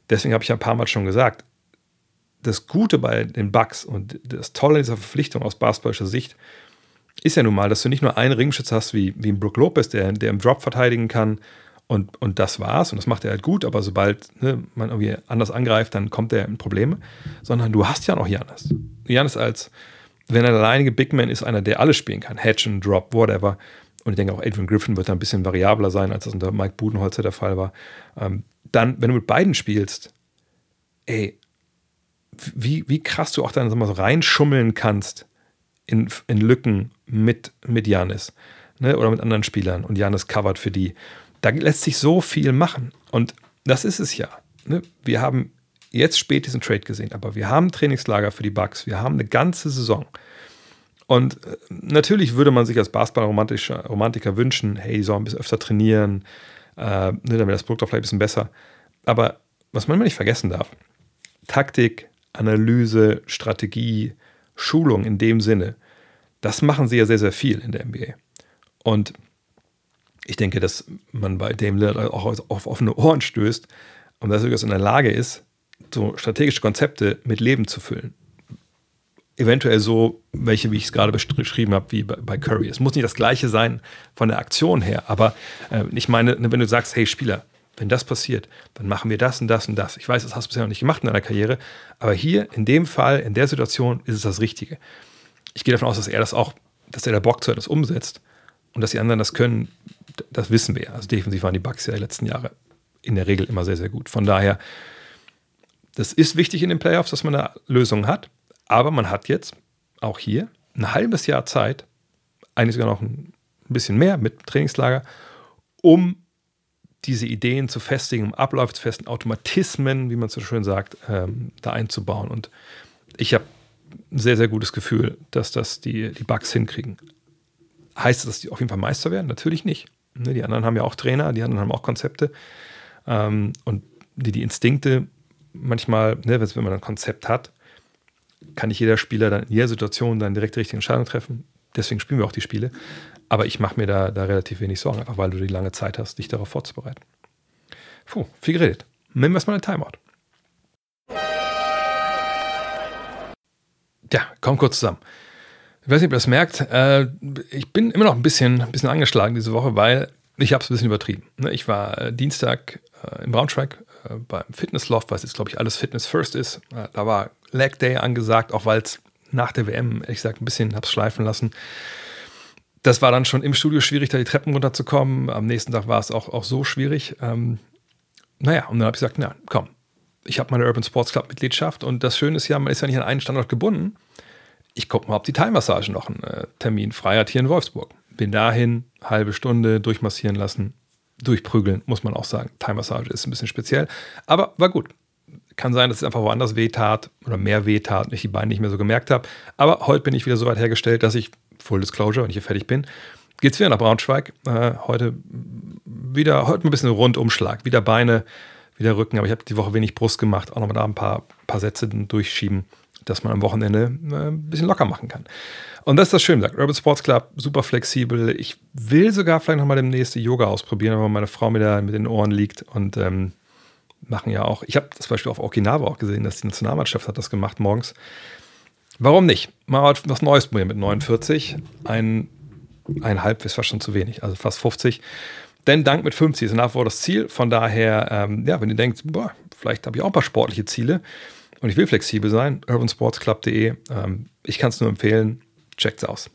deswegen habe ich ja ein paar Mal schon gesagt, das Gute bei den Bucks und das Tolle dieser Verpflichtung aus basketballischer Sicht ist ja nun mal, dass du nicht nur einen Ringschütze hast wie ein Brook Lopez, der im Drop verteidigen kann und das war's. Und das macht er halt gut, aber sobald man irgendwie anders angreift, dann kommt er in Probleme. Sondern du hast ja noch Giannis. Giannis als, wenn er der alleinige Big Man ist, einer, der alles spielen kann. Hatchen, Drop, whatever. Und ich denke auch, Adrian Griffin wird da ein bisschen variabler sein, als das unter Mike Budenholzer der Fall war. Dann, wenn du mit beiden spielst, ey, wie krass du auch dann so reinschummeln kannst in Lücken mit Giannis, ne? Oder mit anderen Spielern und Giannis covert für die. Da lässt sich so viel machen und das ist es ja. Ne? Wir haben jetzt spät diesen Trade gesehen, aber wir haben ein Trainingslager für die Bucks, wir haben eine ganze Saison und natürlich würde man sich als Basketball-Romantiker wünschen, hey, die sollen ein bisschen öfter trainieren, damit das Produkt auch vielleicht ein bisschen besser. Aber was man immer nicht vergessen darf, Taktik, Analyse, Strategie, Schulung in dem Sinne, das machen sie ja sehr, sehr viel in der NBA. Und ich denke, dass man bei Dame Lillard auch auf offene Ohren stößt und dass er in der Lage ist, so strategische Konzepte mit Leben zu füllen. Eventuell so welche, wie ich es gerade beschrieben habe, wie bei Curry. Es muss nicht das Gleiche sein von der Aktion her, aber ich meine, wenn du sagst, hey Spieler, wenn das passiert, dann machen wir das und das und das. Ich weiß, das hast du bisher noch nicht gemacht in deiner Karriere, aber hier in dem Fall, in der Situation ist es das Richtige. Ich gehe davon aus, dass er da Bock zu etwas umsetzt und dass die anderen das können, das wissen wir ja. Also defensiv waren die Bucks ja die letzten Jahre in der Regel immer sehr, sehr gut. Von daher, das ist wichtig in den Playoffs, dass man eine Lösung hat, aber man hat jetzt auch hier ein halbes Jahr Zeit, eigentlich sogar noch ein bisschen mehr mit Trainingslager, um diese Ideen zu festigen, um Abläufe zu festigen, Automatismen, wie man so schön sagt, da einzubauen. Und ich habe ein sehr, sehr gutes Gefühl, dass das die Bucks hinkriegen. Heißt das, dass die auf jeden Fall Meister werden? Natürlich nicht. Die anderen haben ja auch Trainer, die anderen haben auch Konzepte. Und die Instinkte manchmal, wenn man ein Konzept hat, kann nicht jeder Spieler dann in jeder Situation dann direkt die richtige Entscheidung treffen. Deswegen spielen wir auch die Spiele. Aber ich mache mir da relativ wenig Sorgen, einfach weil du die lange Zeit hast, dich darauf vorzubereiten. Puh, viel geredet. Nehmen wir erstmal einen Timeout. Ja, komm kurz zusammen. Ich weiß nicht, ob ihr das merkt. Ich bin immer noch ein bisschen angeschlagen diese Woche, weil ich habe es ein bisschen übertrieben. Ich war Dienstag in Braunschweig beim Fitnessloft, was jetzt, glaube ich, alles Fitness First ist. Da war Leg Day angesagt, auch weil es nach der WM, ehrlich gesagt, ein bisschen hab's schleifen lassen. Das war dann schon im Studio schwierig, da die Treppen runterzukommen. Am nächsten Tag war es auch so schwierig. Und dann habe ich gesagt, na komm, ich habe meine Urban Sports Club Mitgliedschaft und das Schöne ist ja, man ist ja nicht an einen Standort gebunden. Ich gucke mal, ob die Thai-Massage noch einen Termin frei hat hier in Wolfsburg. Bin dahin, halbe Stunde durchmassieren lassen, durchprügeln, muss man auch sagen. Thai-Massage ist ein bisschen speziell, aber war gut. Kann sein, dass es einfach woanders wehtat oder mehr wehtat und ich die Beine nicht mehr so gemerkt habe. Aber heute bin ich wieder so weit hergestellt, dass ich, Full Disclosure, wenn ich hier fertig bin, geht's wieder nach Braunschweig. Heute ein bisschen Rundumschlag. Wieder Beine, wieder Rücken. Aber ich habe die Woche wenig Brust gemacht. Auch nochmal da ein paar Sätze durchschieben, dass man am Wochenende ein bisschen locker machen kann. Und das ist das Schöne. Urban Sports Club, super flexibel. Ich will sogar vielleicht nochmal demnächst Yoga ausprobieren, weil meine Frau mir da mit den Ohren liegt und machen ja auch. Ich habe das Beispiel auf Okinawa auch gesehen, dass die Nationalmannschaft hat das gemacht morgens. Warum nicht? Mal was Neues probieren mit 49. Eineinhalb ist fast schon zu wenig, also fast 50. Denn Dank mit 50 ist nach wie vor das Ziel. Von daher, wenn ihr denkt, vielleicht habe ich auch ein paar sportliche Ziele und ich will flexibel sein, urbansportsclub.de. Ich kann es nur empfehlen, checkt's aus.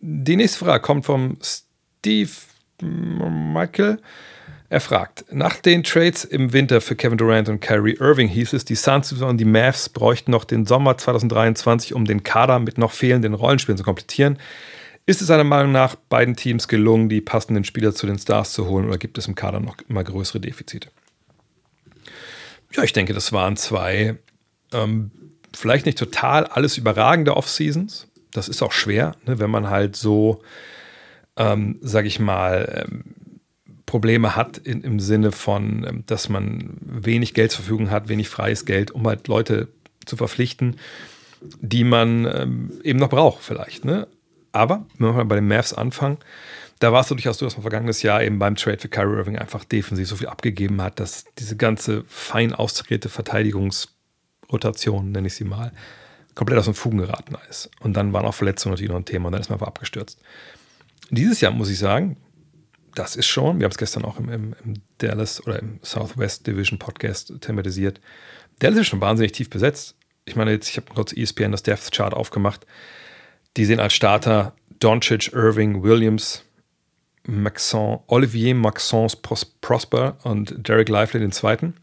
Die nächste Frage kommt vom Steve Michael. Er fragt, nach den Trades im Winter für Kevin Durant und Kyrie Irving hieß es, die Suns und die Mavs bräuchten noch den Sommer 2023, um den Kader mit noch fehlenden Rollenspielen zu komplettieren. Ist es seiner Meinung nach beiden Teams gelungen, die passenden Spieler zu den Stars zu holen oder gibt es im Kader noch immer größere Defizite? Ja, ich denke, das waren zwei vielleicht nicht total alles überragende Off-Seasons. Das ist auch schwer, wenn man halt so, Probleme hat im Sinne von, dass man wenig Geld zur Verfügung hat, wenig freies Geld, um halt Leute zu verpflichten. die man eben noch braucht vielleicht. Ne? Aber, wenn wir mal bei den Mavs anfangen, da war es so durchaus man vergangenes Jahr eben beim Trade für Kyrie Irving einfach defensiv so viel abgegeben hat, dass diese ganze fein austarierte Verteidigungsrotation, nenne ich sie mal, komplett aus den Fugen geraten ist. Und dann waren auch Verletzungen natürlich noch ein Thema und dann ist man einfach abgestürzt. Dieses Jahr muss ich sagen, das ist schon, wir haben es gestern auch im Dallas oder im Southwest Division Podcast thematisiert, Dallas ist schon wahnsinnig tief besetzt. Ich meine, jetzt, ich habe kurz ESPN das Depth Chart aufgemacht. Die sehen als Starter Doncic, Irving, Williams, Maxson, Olivier Maxson Prosper und Derek Lively den zweiten.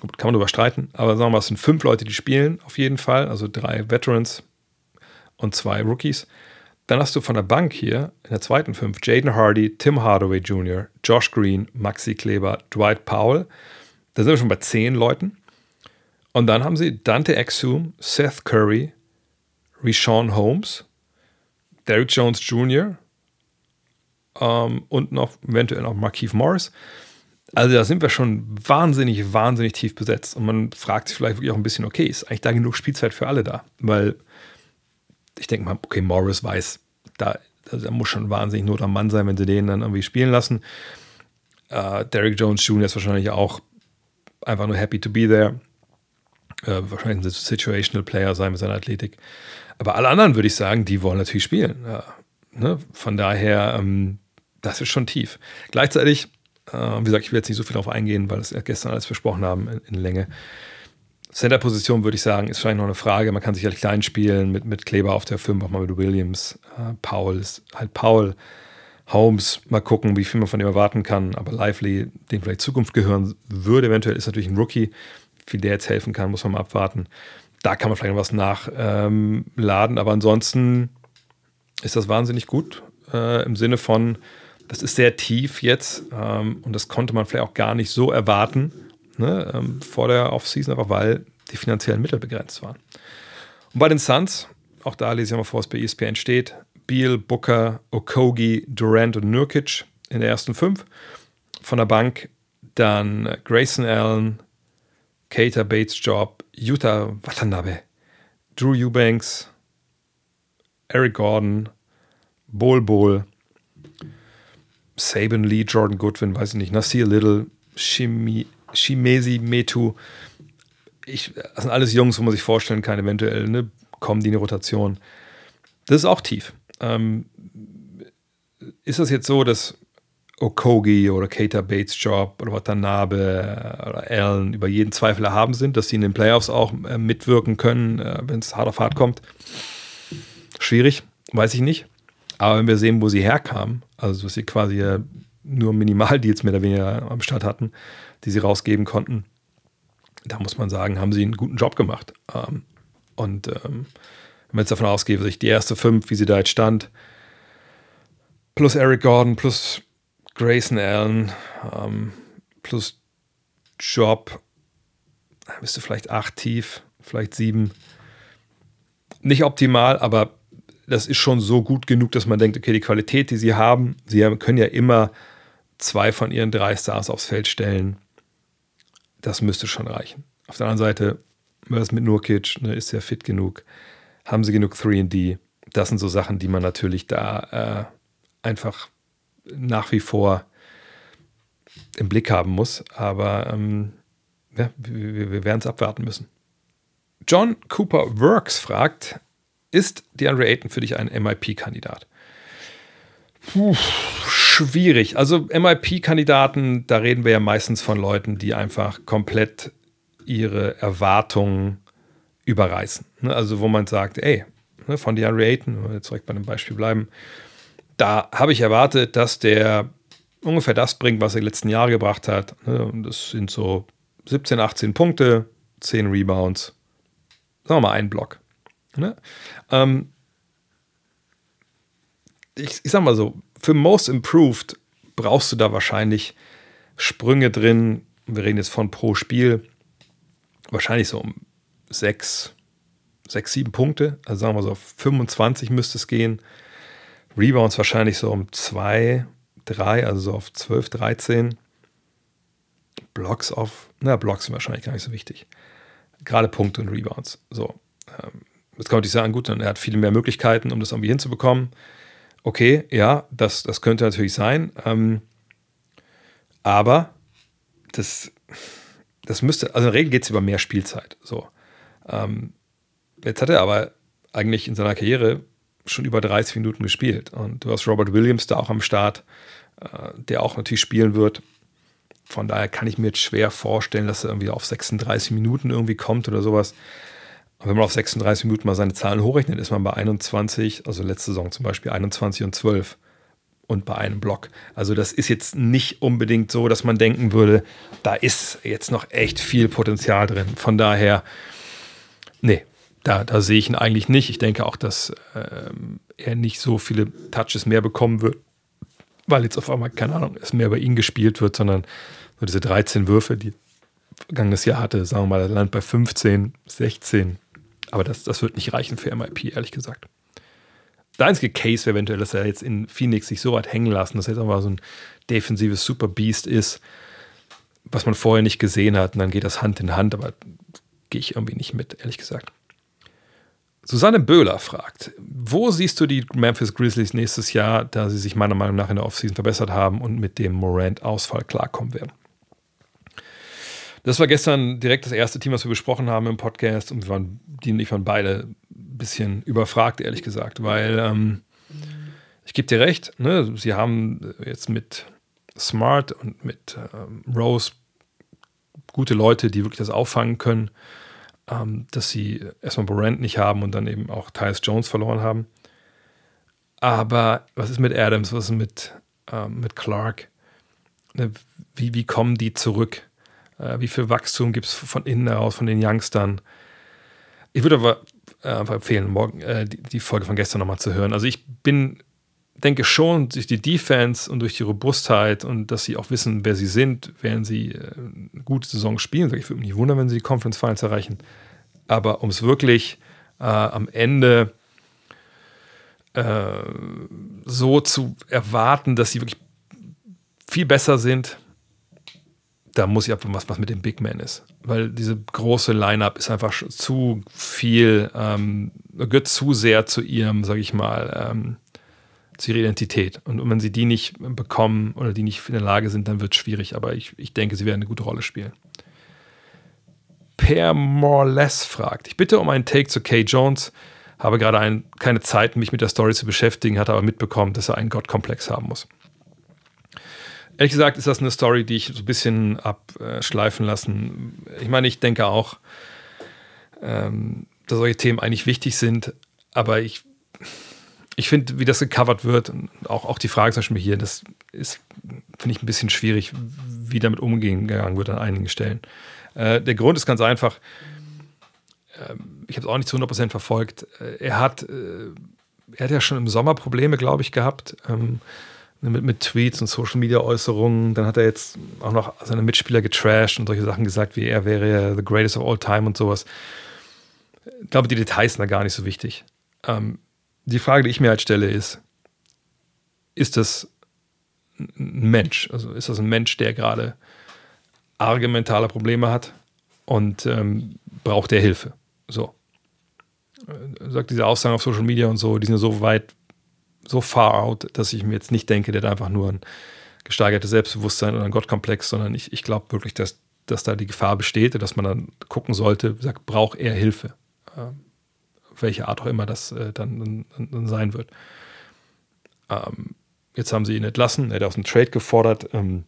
Gut, kann man darüber streiten, aber sagen wir mal, es sind 5 Leute, die spielen auf jeden Fall, also 3 Veterans und 2 Rookies. Dann hast du von der Bank hier in der zweiten 5 Jaden Hardy, Tim Hardaway Jr., Josh Green, Maxi Kleber, Dwight Powell. Da sind wir schon bei 10 Leuten. Und dann haben sie Dante Exum, Seth Curry, Richaun Holmes, Derrick Jones Jr. Und noch eventuell noch Markieff Morris. Also da sind wir schon wahnsinnig, wahnsinnig tief besetzt. Und man fragt sich vielleicht wirklich auch ein bisschen, okay, ist eigentlich da genug Spielzeit für alle da? Weil ich denke mal, okay, Morris weiß, da muss schon wahnsinnig Not am Mann sein, wenn sie den dann irgendwie spielen lassen. Derrick Jones Jr. ist wahrscheinlich auch einfach nur happy to be there. Wahrscheinlich ein Situational Player sein mit seiner Athletik. Aber alle anderen, würde ich sagen, die wollen natürlich spielen. Ja, ne? Von daher, das ist schon tief. Gleichzeitig, wie gesagt, ich will jetzt nicht so viel darauf eingehen, weil wir gestern alles besprochen haben in Länge. Center-Position, würde ich sagen, ist wahrscheinlich noch eine Frage. Man kann sich halt klein spielen mit Kleber auf der 5, auch mal mit Williams. Powell ist halt Powell. Holmes, mal gucken, wie viel man von ihm erwarten kann. Aber Lively, dem vielleicht Zukunft gehören würde, eventuell ist natürlich ein Rookie. Wie der jetzt helfen kann, muss man mal abwarten. Da kann man vielleicht noch was nachladen, aber ansonsten ist das wahnsinnig gut im Sinne von, das ist sehr tief jetzt und das konnte man vielleicht auch gar nicht so erwarten, ne, vor der Offseason, aber weil die finanziellen Mittel begrenzt waren. Und bei den Suns, auch da lese ich mal vor, was bei ESPN steht, Beal, Booker, Okogie, Durant und Nurkic in der ersten 5. Von der Bank dann Grayson Allen, Keita Bates-Job, Yuta Watanabe, Drew Eubanks, Eric Gordon, Bol Bol, Sabin Lee, Jordan Goodwin, weiß ich nicht, Nasir Little, Shimezi Metu. Das sind alles Jungs, wo man sich vorstellen kann, eventuell ne, kommen die in die Rotation. Das ist auch tief. Ist das jetzt so, dass Okogie oder Keita Bates-Job oder Watanabe oder Allen über jeden Zweifel erhaben sind, dass sie in den Playoffs auch mitwirken können, wenn es hart auf hart kommt? Schwierig, weiß ich nicht. Aber wenn wir sehen, wo sie herkamen, also dass sie quasi nur Minimaldeals mehr oder weniger am Start hatten, die sie rausgeben konnten, da muss man sagen, haben sie einen guten Job gemacht. Und wenn man jetzt davon ausgeht, dass ich die erste 5, wie sie da jetzt stand, plus Eric Gordon, plus Grayson Allen plus Job, da bist du vielleicht 8 tief, vielleicht 7. Nicht optimal, aber das ist schon so gut genug, dass man denkt, okay, die Qualität, die sie können ja immer 2 von ihren 3 Stars aufs Feld stellen. Das müsste schon reichen. Auf der anderen Seite, was mit Nurkic, ne, ist ja fit genug, haben sie genug 3&D. Das sind so Sachen, die man natürlich da einfach nach wie vor im Blick haben muss, aber ja, wir werden es abwarten müssen. John Cooper Works fragt, ist DeAndre Ayton für dich ein MIP-Kandidat? Schwierig. Also MIP-Kandidaten, da reden wir ja meistens von Leuten, die einfach komplett ihre Erwartungen überreißen. Also wo man sagt, ey, von DeAndre Ayton, wenn wir jetzt direkt bei dem Beispiel bleiben, da habe ich erwartet, dass der ungefähr das bringt, was er die letzten Jahre gebracht hat. Und das sind so 17, 18 Punkte, 10 Rebounds, sagen wir mal einen Block. Ich sag mal so, für Most Improved brauchst du da wahrscheinlich Sprünge drin. Wir reden jetzt von pro Spiel. Wahrscheinlich so um 6, 7 Punkte. Also sagen wir so, auf 25 müsste es gehen. Rebounds wahrscheinlich so um 2, 3, also so auf 12, 13. Blocks sind wahrscheinlich gar nicht so wichtig. Gerade Punkte und Rebounds. So. Jetzt kann man nicht sagen, gut, dann er hat viel mehr Möglichkeiten, um das irgendwie hinzubekommen. Okay, ja, das könnte natürlich sein. Aber das müsste, also in der Regel geht es über mehr Spielzeit. So. Jetzt hat er aber eigentlich in seiner Karriere schon über 30 Minuten gespielt. Und du hast Robert Williams da auch am Start, der auch natürlich spielen wird. Von daher kann ich mir jetzt schwer vorstellen, dass er irgendwie auf 36 Minuten irgendwie kommt oder sowas. Und wenn man auf 36 Minuten mal seine Zahlen hochrechnet, ist man bei 21, also letzte Saison zum Beispiel 21 und 12 und bei einem Block. Also das ist jetzt nicht unbedingt so, dass man denken würde, da ist jetzt noch echt viel Potenzial drin. Von daher, nee, da sehe ich ihn eigentlich nicht. Ich denke auch, dass er nicht so viele Touches mehr bekommen wird, weil jetzt auf einmal, keine Ahnung, es mehr bei ihm gespielt wird, sondern so diese 13 Würfe, die vergangenes Jahr hatte, sagen wir mal, er landet bei 15, 16. Aber das wird nicht reichen für MIP, ehrlich gesagt. Der einzige Case wäre eventuell, dass er jetzt in Phoenix sich so weit hängen lassen, dass er jetzt einfach so ein defensives Superbeast ist, was man vorher nicht gesehen hat. Und dann geht das Hand in Hand, aber gehe ich irgendwie nicht mit, ehrlich gesagt. Susanne Böhler fragt, wo siehst du die Memphis Grizzlies nächstes Jahr, da sie sich meiner Meinung nach in der Offseason verbessert haben und mit dem Morant-Ausfall klarkommen werden? Das war gestern direkt das erste Team, was wir besprochen haben im Podcast, und die und ich waren beide ein bisschen überfragt, ehrlich gesagt, weil ich gebe dir recht, ne, sie haben jetzt mit Smart und mit Rose gute Leute, die wirklich das auffangen können, dass sie erstmal Morant nicht haben und dann eben auch Tyus Jones verloren haben. Aber was ist mit Adams, was ist mit Clark? Wie kommen die zurück? Wie viel Wachstum gibt es von innen heraus, von den Youngstern? Ich würde aber empfehlen, morgen die Folge von gestern nochmal zu hören. Also ich denke schon, durch die Defense und durch die Robustheit und dass sie auch wissen, wer sie sind, werden sie eine gute Saison spielen. Ich würde mich nicht wundern, wenn sie die Conference Finals erreichen. Aber um es wirklich am Ende so zu erwarten, dass sie wirklich viel besser sind, da muss ich abwarten, was mit dem Big Man ist. Weil diese große Line-Up ist einfach zu viel, gehört zu sehr zu ihrem, sag ich mal, zu ihrer Identität. Und wenn sie die nicht bekommen oder die nicht in der Lage sind, dann wird es schwierig. Aber ich denke, sie werden eine gute Rolle spielen. Per Moreless fragt, ich bitte um einen Take zu K. Jones. Habe gerade keine Zeit, mich mit der Story zu beschäftigen, hatte aber mitbekommen, dass er einen Gottkomplex haben muss. Ehrlich gesagt ist das eine Story, die ich so ein bisschen abschleifen lassen. Ich meine, ich denke auch, dass solche Themen eigentlich wichtig sind, aber ich finde, wie das gecovert wird, und auch die Frage zum Beispiel hier, das ist, finde ich, ein bisschen schwierig, wie damit umgegangen wird an einigen Stellen. Der Grund ist ganz einfach, ich habe es auch nicht zu 100% verfolgt, er hat ja schon im Sommer Probleme, glaube ich, gehabt, mit Tweets und Social-Media-Äußerungen. Dann hat er jetzt auch noch seine Mitspieler getrasht und solche Sachen gesagt, wie er wäre the greatest of all time und sowas. Ich glaube, die Details sind da gar nicht so wichtig. Die Frage, die ich mir halt stelle, ist das ein Mensch? Also ist das ein Mensch, der gerade arge mentale Probleme hat und braucht der Hilfe? So. Sagt diese Aussagen auf Social Media und so, die sind ja so weit, so far out, dass ich mir jetzt nicht denke, der hat einfach nur ein gesteigertes Selbstbewusstsein oder ein Gottkomplex, sondern ich glaube wirklich, dass da die Gefahr besteht und dass man dann gucken sollte, sagt, braucht er Hilfe? Welche Art auch immer das dann sein wird. Jetzt haben sie ihn entlassen, er hat aus dem Trade gefordert. Und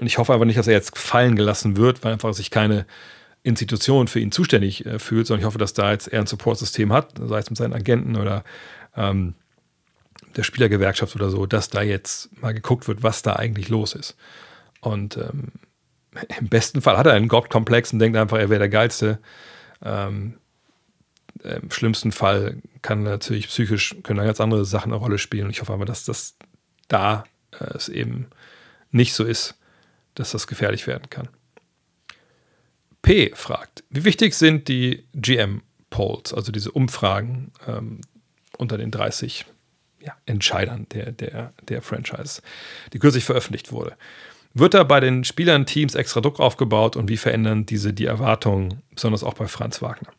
ich hoffe einfach nicht, dass er jetzt fallen gelassen wird, weil einfach sich keine Institution für ihn zuständig fühlt, sondern ich hoffe, dass da jetzt er ein Support-System hat, sei es mit seinen Agenten oder der Spielergewerkschaft oder so, dass da jetzt mal geguckt wird, was da eigentlich los ist. Und im besten Fall hat er einen Gottkomplex und denkt einfach, er wäre der Geilste. Im schlimmsten Fall können da ganz andere Sachen eine Rolle spielen. Und ich hoffe aber, dass das da es eben nicht so ist, dass das gefährlich werden kann. P fragt, wie wichtig sind die GM-Polls, also diese Umfragen unter den 30 Entscheidern der Franchise, die kürzlich veröffentlicht wurde? Wird da bei den Spielern, Teams extra Druck aufgebaut und wie verändern diese die Erwartungen, besonders auch bei Franz Wagner?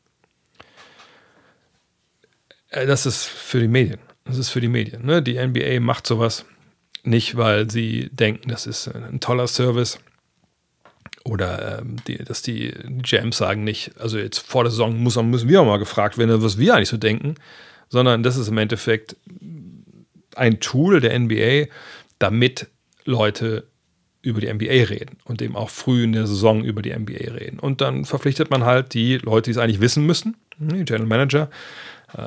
Das ist für die Medien. Das ist für die Medien. Ne? Die NBA macht sowas nicht, weil sie denken, das ist ein toller Service. Oder dass die GMs sagen nicht, also jetzt vor der Saison müssen wir auch mal gefragt werden, was wir eigentlich so denken. Sondern das ist im Endeffekt ein Tool der NBA, damit Leute über die NBA reden und eben auch früh in der Saison über die NBA reden. Und dann verpflichtet man halt die Leute, die es eigentlich wissen müssen, die General Manager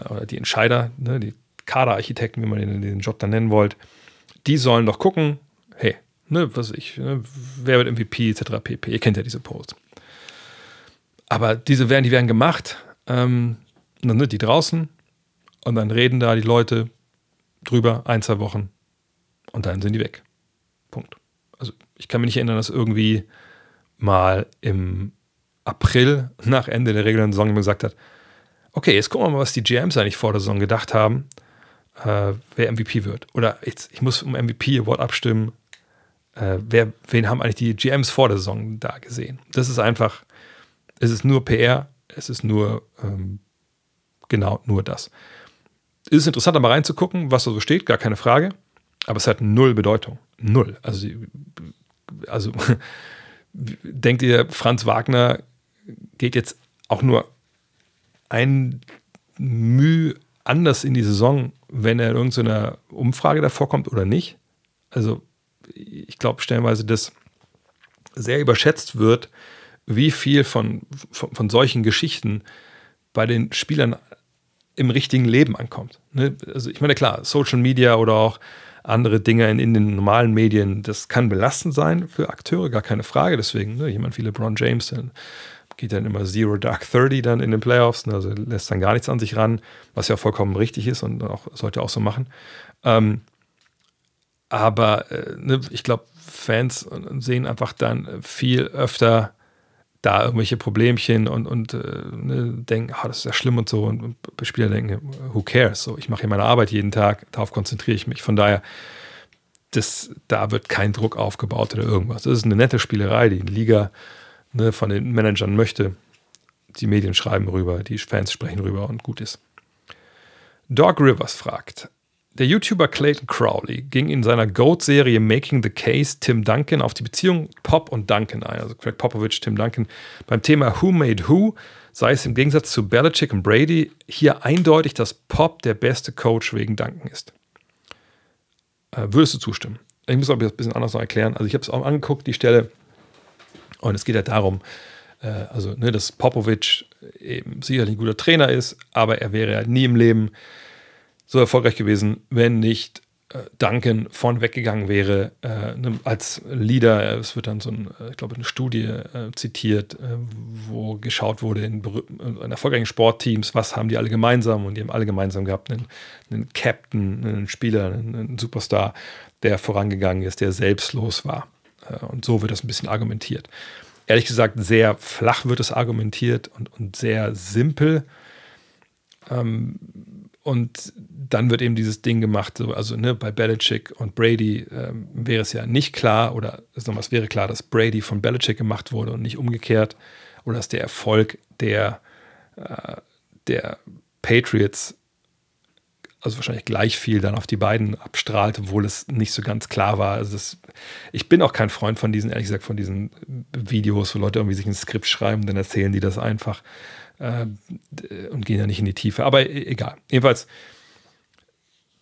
oder die Entscheider, die Kaderarchitekten, wie man den Job dann nennen wollt, die sollen doch gucken, hey, wer wird MVP, etc. pp. Ihr kennt ja diese Posts. Aber die werden gemacht, und dann sind die draußen und dann reden da die Leute drüber, ein, zwei Wochen und dann sind die weg. Punkt. Also ich kann mich nicht erinnern, dass irgendwie mal im April nach Ende der regulären Saison jemand gesagt hat, okay, jetzt gucken wir mal, was die GMs eigentlich vor der Saison gedacht haben, wer MVP wird. Oder jetzt, ich muss um MVP-Award abstimmen, wen haben eigentlich die GMs vor der Saison da gesehen. Das ist einfach, es ist nur PR, es ist nur, nur das. Es ist interessant, da mal reinzugucken, was da so steht, gar keine Frage, aber es hat null Bedeutung. Null. Also denkt ihr, Franz Wagner geht jetzt auch nur ein Müh anders in die Saison, wenn er in irgendeiner Umfrage davor kommt oder nicht? Also ich glaube stellenweise, dass sehr überschätzt wird, wie viel von solchen Geschichten bei den Spielern im richtigen Leben ankommt. Ne? Also ich meine, klar, Social Media oder auch andere Dinge in den normalen Medien, das kann belastend sein für Akteure, gar keine Frage. Deswegen, jemand wie LeBron James, dann geht dann immer Zero Dark 30 dann in den Playoffs, also lässt dann gar nichts an sich ran, was ja vollkommen richtig ist und auch, sollte auch so machen. Ich glaube, Fans sehen einfach dann viel öfter da irgendwelche Problemchen und denken, das ist ja schlimm und so. Und Spieler denken, who cares? So, ich mache hier meine Arbeit jeden Tag, darauf konzentriere ich mich. Von daher, da wird kein Druck aufgebaut oder irgendwas. Das ist eine nette Spielerei, die Liga von den Managern möchte. Die Medien schreiben rüber, die Fans sprechen rüber und gut ist. Doc Rivers fragt, der YouTuber Clayton Crowley ging in seiner GOAT-Serie Making the Case Tim Duncan auf die Beziehung Pop und Duncan ein, also Greg Popovich, Tim Duncan, beim Thema Who Made Who, sei es im Gegensatz zu Belichick und Brady hier eindeutig, dass Pop der beste Coach wegen Duncan ist. Würdest du zustimmen? Ich muss aber ein bisschen anders noch erklären. Also ich habe es auch angeguckt, die Stelle, und es geht ja darum, dass Popovich eben sicherlich ein guter Trainer ist, aber er wäre ja nie im Leben so erfolgreich gewesen, wenn nicht Duncan vorn weggegangen wäre als Leader. Es wird dann eine Studie zitiert, wo geschaut wurde in erfolgreichen Sportteams, was haben die alle gemeinsam? Und die haben alle gemeinsam gehabt einen Captain, einen Spieler, einen Superstar, der vorangegangen ist, der selbstlos war. Und so wird das ein bisschen argumentiert. Ehrlich gesagt, sehr flach wird es argumentiert und sehr simpel. Und dann wird eben dieses Ding gemacht, bei Belichick und Brady wäre es ja nicht klar, oder es wäre klar, dass Brady von Belichick gemacht wurde und nicht umgekehrt, oder dass der Erfolg der Patriots, also wahrscheinlich gleich viel dann auf die beiden abstrahlt, obwohl es nicht so ganz klar war. Also ich bin auch kein Freund von diesen Videos, wo Leute irgendwie sich ein Skript schreiben, dann erzählen die das einfach. Und gehen ja nicht in die Tiefe, aber egal. Jedenfalls,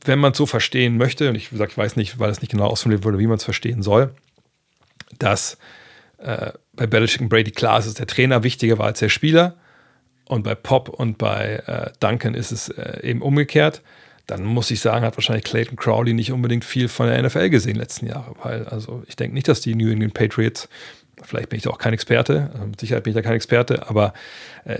wenn man es so verstehen möchte, und ich weiß nicht, weil es nicht genau ausformuliert wurde, wie man es verstehen soll, dass bei Belichick und Brady klar ist, dass der Trainer wichtiger war als der Spieler und bei Pop und bei Duncan ist es eben umgekehrt, dann muss ich sagen, hat wahrscheinlich Clayton Crowley nicht unbedingt viel von der NFL gesehen letzten Jahre, weil ich denke nicht, dass die New England Patriots, vielleicht bin ich da auch kein Experte, mit Sicherheit bin ich da kein Experte, aber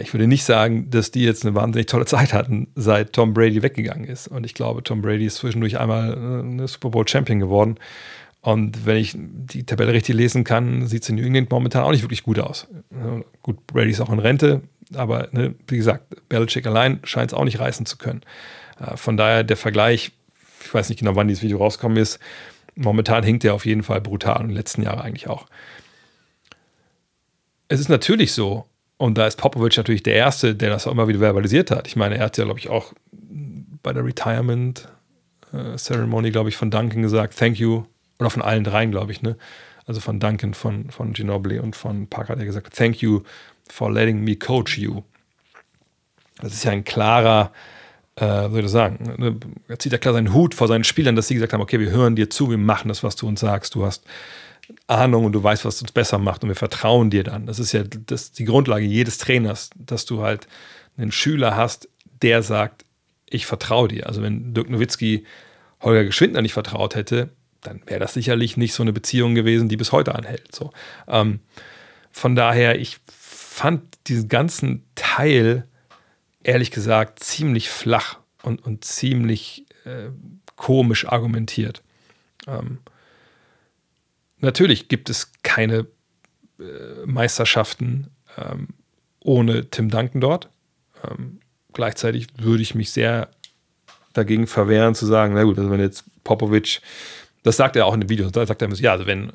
ich würde nicht sagen, dass die jetzt eine wahnsinnig tolle Zeit hatten, seit Tom Brady weggegangen ist. Und ich glaube, Tom Brady ist zwischendurch einmal eine Super Bowl-Champion geworden. Und wenn ich die Tabelle richtig lesen kann, sieht es in New England momentan auch nicht wirklich gut aus. Gut, Brady ist auch in Rente, aber wie gesagt, Belichick allein scheint es auch nicht reißen zu können. Von daher der Vergleich, ich weiß nicht genau, wann dieses Video rausgekommen ist, momentan hinkt der auf jeden Fall brutal und in den letzten Jahren eigentlich auch. Es ist natürlich so, und da ist Popovich natürlich der Erste, der das auch immer wieder verbalisiert hat. Ich meine, er hat ja, glaube ich, auch bei der Retirement Ceremony, glaube ich, von Duncan gesagt, thank you, oder von allen dreien, glaube ich, ne? Also von Duncan, von Ginobili und von Parker hat er gesagt, thank you for letting me coach you. Das ist ja ein klarer, würde ich sagen, er zieht ja klar seinen Hut vor seinen Spielern, dass sie gesagt haben, okay, wir hören dir zu, wir machen das, was du uns sagst, du hast Ahnung und du weißt, was uns besser macht und wir vertrauen dir dann. Das ist ja die Grundlage jedes Trainers, dass du halt einen Schüler hast, der sagt, ich vertraue dir. Also wenn Dirk Nowitzki Holger Geschwindner nicht vertraut hätte, dann wäre das sicherlich nicht so eine Beziehung gewesen, die bis heute anhält. So. Von daher, ich fand diesen ganzen Teil, ehrlich gesagt, ziemlich flach und ziemlich komisch argumentiert. Natürlich gibt es keine Meisterschaften ohne Tim Duncan dort. Gleichzeitig würde ich mich sehr dagegen verwehren, zu sagen, na gut, also wenn jetzt Popovich, das sagt er auch in dem Video, da sagt er, ja, also wenn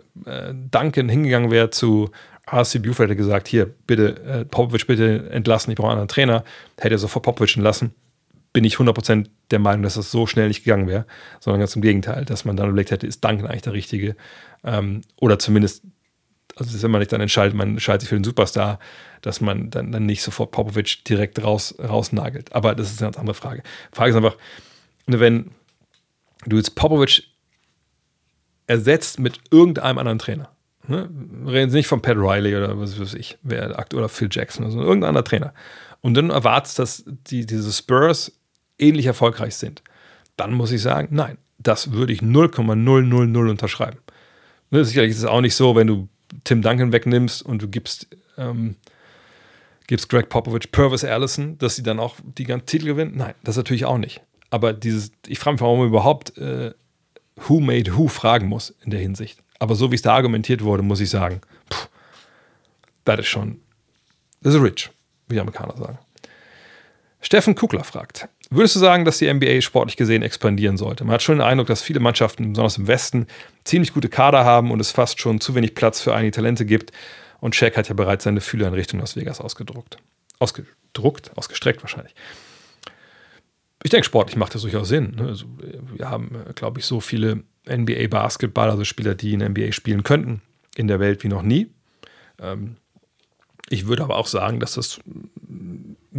Duncan hingegangen wäre zu R.C. Buford, hätte gesagt, hier, bitte, Popovich bitte entlassen, ich brauche einen anderen Trainer, hätte er sofort Popovich entlassen, bin ich 100% der Meinung, dass das so schnell nicht gegangen wäre, sondern ganz im Gegenteil, dass man dann überlegt hätte, ist Duncan eigentlich der Richtige? Oder zumindest, also das ist immer nicht, dann entscheidet man sich für den Superstar, dass man dann nicht sofort Popovich direkt rausnagelt. Aber das ist eine ganz andere Frage. Die Frage ist einfach, wenn du jetzt Popovich ersetzt mit irgendeinem anderen Trainer, ne? Wir reden nicht von Pat Riley oder was weiß ich, wer aktuell, oder Phil Jackson oder so, irgendein anderer Trainer. Und dann erwartest, dass diese Spurs ähnlich erfolgreich sind. Dann muss ich sagen, nein, das würde ich 0,000 unterschreiben. Ne, sicherlich ist es auch nicht so, wenn du Tim Duncan wegnimmst und du gibst Greg Popovich Purvis Allison, dass sie dann auch die ganzen Titel gewinnen. Nein, das natürlich auch nicht. Aber ich frage mich, warum man überhaupt Who Made Who fragen muss in der Hinsicht. Aber so wie es da argumentiert wurde, muss ich sagen, das ist rich, wie die Amerikaner sagen. Steffen Kugler fragt, würdest du sagen, dass die NBA sportlich gesehen expandieren sollte? Man hat schon den Eindruck, dass viele Mannschaften, besonders im Westen, ziemlich gute Kader haben und es fast schon zu wenig Platz für einige Talente gibt. Und Shaq hat ja bereits seine Fühler in Richtung Las Vegas ausgestreckt wahrscheinlich. Ich denke, sportlich macht das durchaus Sinn. Also, wir haben, glaube ich, so viele NBA-Basketballer, also Spieler, die in der NBA spielen könnten, in der Welt wie noch nie. Ich würde aber auch sagen, dass das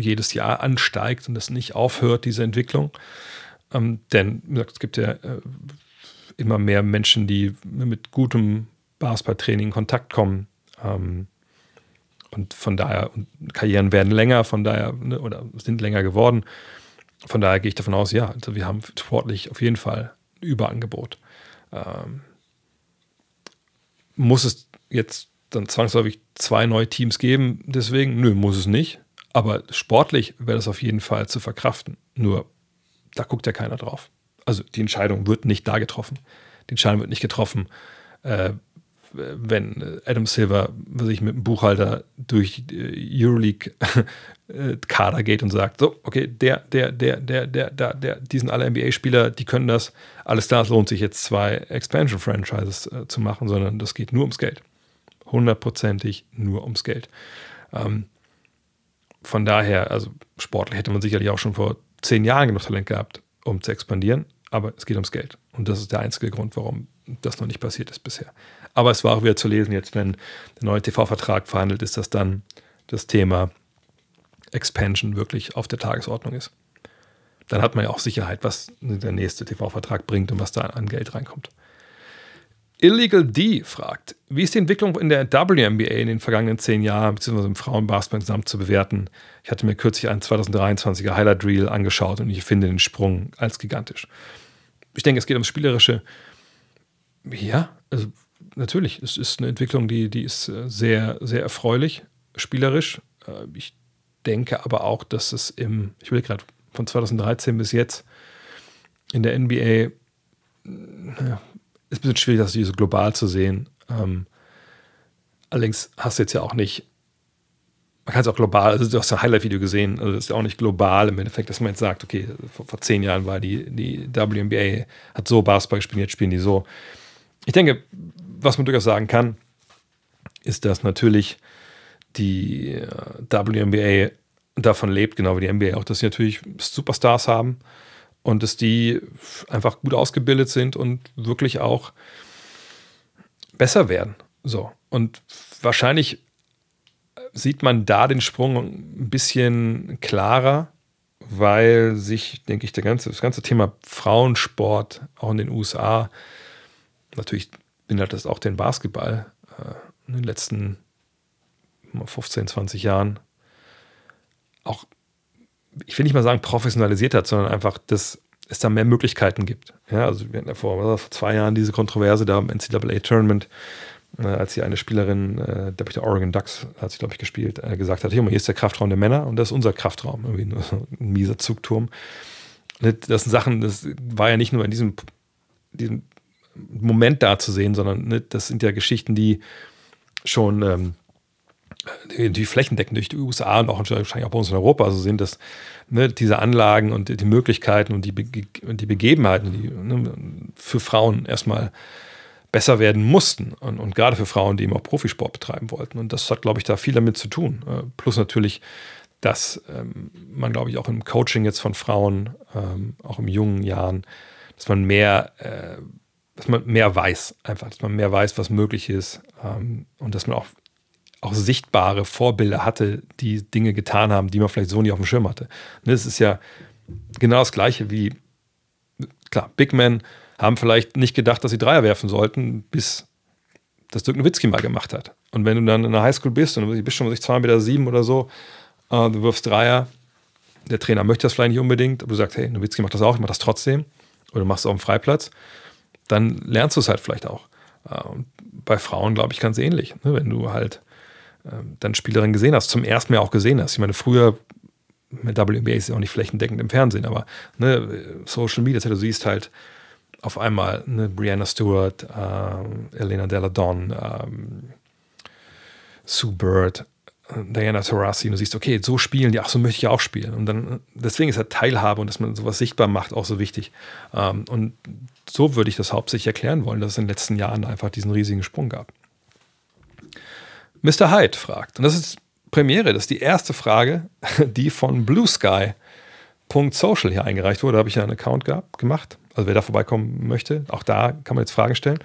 jedes Jahr ansteigt und das nicht aufhört, diese Entwicklung. Denn es gibt ja immer mehr Menschen, die mit gutem Basketballtraining in Kontakt kommen. Und von daher, Karrieren werden länger, von daher, oder sind länger geworden. Von daher gehe ich davon aus, ja, also wir haben sportlich auf jeden Fall ein Überangebot. Muss es jetzt dann zwangsläufig 2 neue Teams geben? Deswegen, nö, muss es nicht. Aber sportlich wäre das auf jeden Fall zu verkraften. Nur, da guckt ja keiner drauf. Also die Entscheidung wird nicht da getroffen. Die Entscheidung wird nicht getroffen, wenn Adam Silver sich mit dem Buchhalter durch Euroleague-Kader geht und sagt, so, okay, die sind alle NBA-Spieler, die können das, alles klar, es lohnt sich jetzt 2 Expansion-Franchises zu machen, sondern das geht nur ums Geld. 100%ig nur ums Geld. Von daher, also sportlich hätte man sicherlich auch schon vor 10 Jahren genug Talent gehabt, um zu expandieren, aber es geht ums Geld. Und das ist der einzige Grund, warum das noch nicht passiert ist bisher. Aber es war auch wieder zu lesen jetzt, wenn der neue TV-Vertrag verhandelt ist, dass dann das Thema Expansion wirklich auf der Tagesordnung ist. Dann hat man ja auch Sicherheit, was der nächste TV-Vertrag bringt und was da an Geld reinkommt. Illegal D fragt, wie ist die Entwicklung in der WNBA in den vergangenen 10 Jahren bzw. im Frauenbasketball insgesamt zu bewerten? Ich hatte mir kürzlich einen 2023er Highlight Reel angeschaut und ich finde den Sprung als gigantisch. Ich denke, es geht ums Spielerische. Ja, also natürlich, es ist eine Entwicklung, die ist sehr, sehr erfreulich, spielerisch. Ich denke aber auch, dass es ich will gerade von 2013 bis jetzt in der NBA, ja, ist ein bisschen schwierig, das so global zu sehen. Allerdings hast du jetzt ja auch nicht, man kann es auch global, also du hast ein Highlight-Video gesehen, also das ist ja auch nicht global im Endeffekt, dass man jetzt sagt, okay, vor 10 Jahren war die WNBA, hat so Basketball gespielt, jetzt spielen die so. Ich denke, was man durchaus sagen kann, ist, dass natürlich die WNBA davon lebt, genau wie die NBA auch, dass sie natürlich Superstars haben und dass die einfach gut ausgebildet sind und wirklich auch besser werden. So. Und wahrscheinlich sieht man da den Sprung ein bisschen klarer, weil sich, denke ich, das ganze Thema Frauensport auch in den USA, natürlich beinhaltet das auch den Basketball, in den letzten 15, 20 Jahren auch, ich will nicht mal sagen professionalisiert hat, sondern einfach, dass es da mehr Möglichkeiten gibt. Ja, also wir hatten ja vor 2 Jahren diese Kontroverse da im NCAA-Tournament, als die eine Spielerin der Oregon Ducks, hat sie, glaube ich, gespielt, gesagt hat, hier ist der Kraftraum der Männer und das ist unser Kraftraum. Irgendwie nur so ein mieser Zugturm. Das sind Sachen, das war ja nicht nur in diesem Moment da zu sehen, sondern das sind ja Geschichten, die schon die flächendeckend durch die USA und auch wahrscheinlich auch bei uns in Europa so sind, dass diese Anlagen und die Möglichkeiten und die Begebenheiten, die für Frauen erstmal besser werden mussten und gerade für Frauen, die eben auch Profisport betreiben wollten. Und das hat, glaube ich, da viel damit zu tun. Plus natürlich, dass man, glaube ich, auch im Coaching jetzt von Frauen, auch in jungen Jahren, dass man mehr weiß, was möglich ist, und dass man auch sichtbare Vorbilder hatte, die Dinge getan haben, die man vielleicht so nie auf dem Schirm hatte. Das ist ja genau das Gleiche wie, klar, Big Men haben vielleicht nicht gedacht, dass sie Dreier werfen sollten, bis das Dirk Nowitzki mal gemacht hat. Und wenn du dann in der Highschool bist und du bist schon 2,7 Meter oder so, du wirfst Dreier, der Trainer möchte das vielleicht nicht unbedingt, aber du sagst, hey, Nowitzki macht das auch, ich mach das trotzdem, oder du machst es auf dem Freiplatz, dann lernst du es halt vielleicht auch. Und bei Frauen, glaube ich, ganz ähnlich. Ne? Wenn du halt dann Spielerin gesehen hast, zum ersten Mal auch gesehen hast. Ich meine, früher, WNBA ist ja auch nicht flächendeckend im Fernsehen, aber Social Media, du siehst halt auf einmal Brianna Stewart, Elena Deladon, Sue Bird, Diana Taurasi, und du siehst, okay, so spielen die, ach, so möchte ich ja auch spielen. Und dann, deswegen ist halt Teilhabe und dass man sowas sichtbar macht auch so wichtig. Und so würde ich das hauptsächlich erklären wollen, dass es in den letzten Jahren einfach diesen riesigen Sprung gab. Mr. Hyde fragt, und das ist Premiere, das ist die erste Frage, die von bluesky.social hier eingereicht wurde. Da habe ich ja einen Account gemacht. Also wer da vorbeikommen möchte, auch da kann man jetzt Fragen stellen.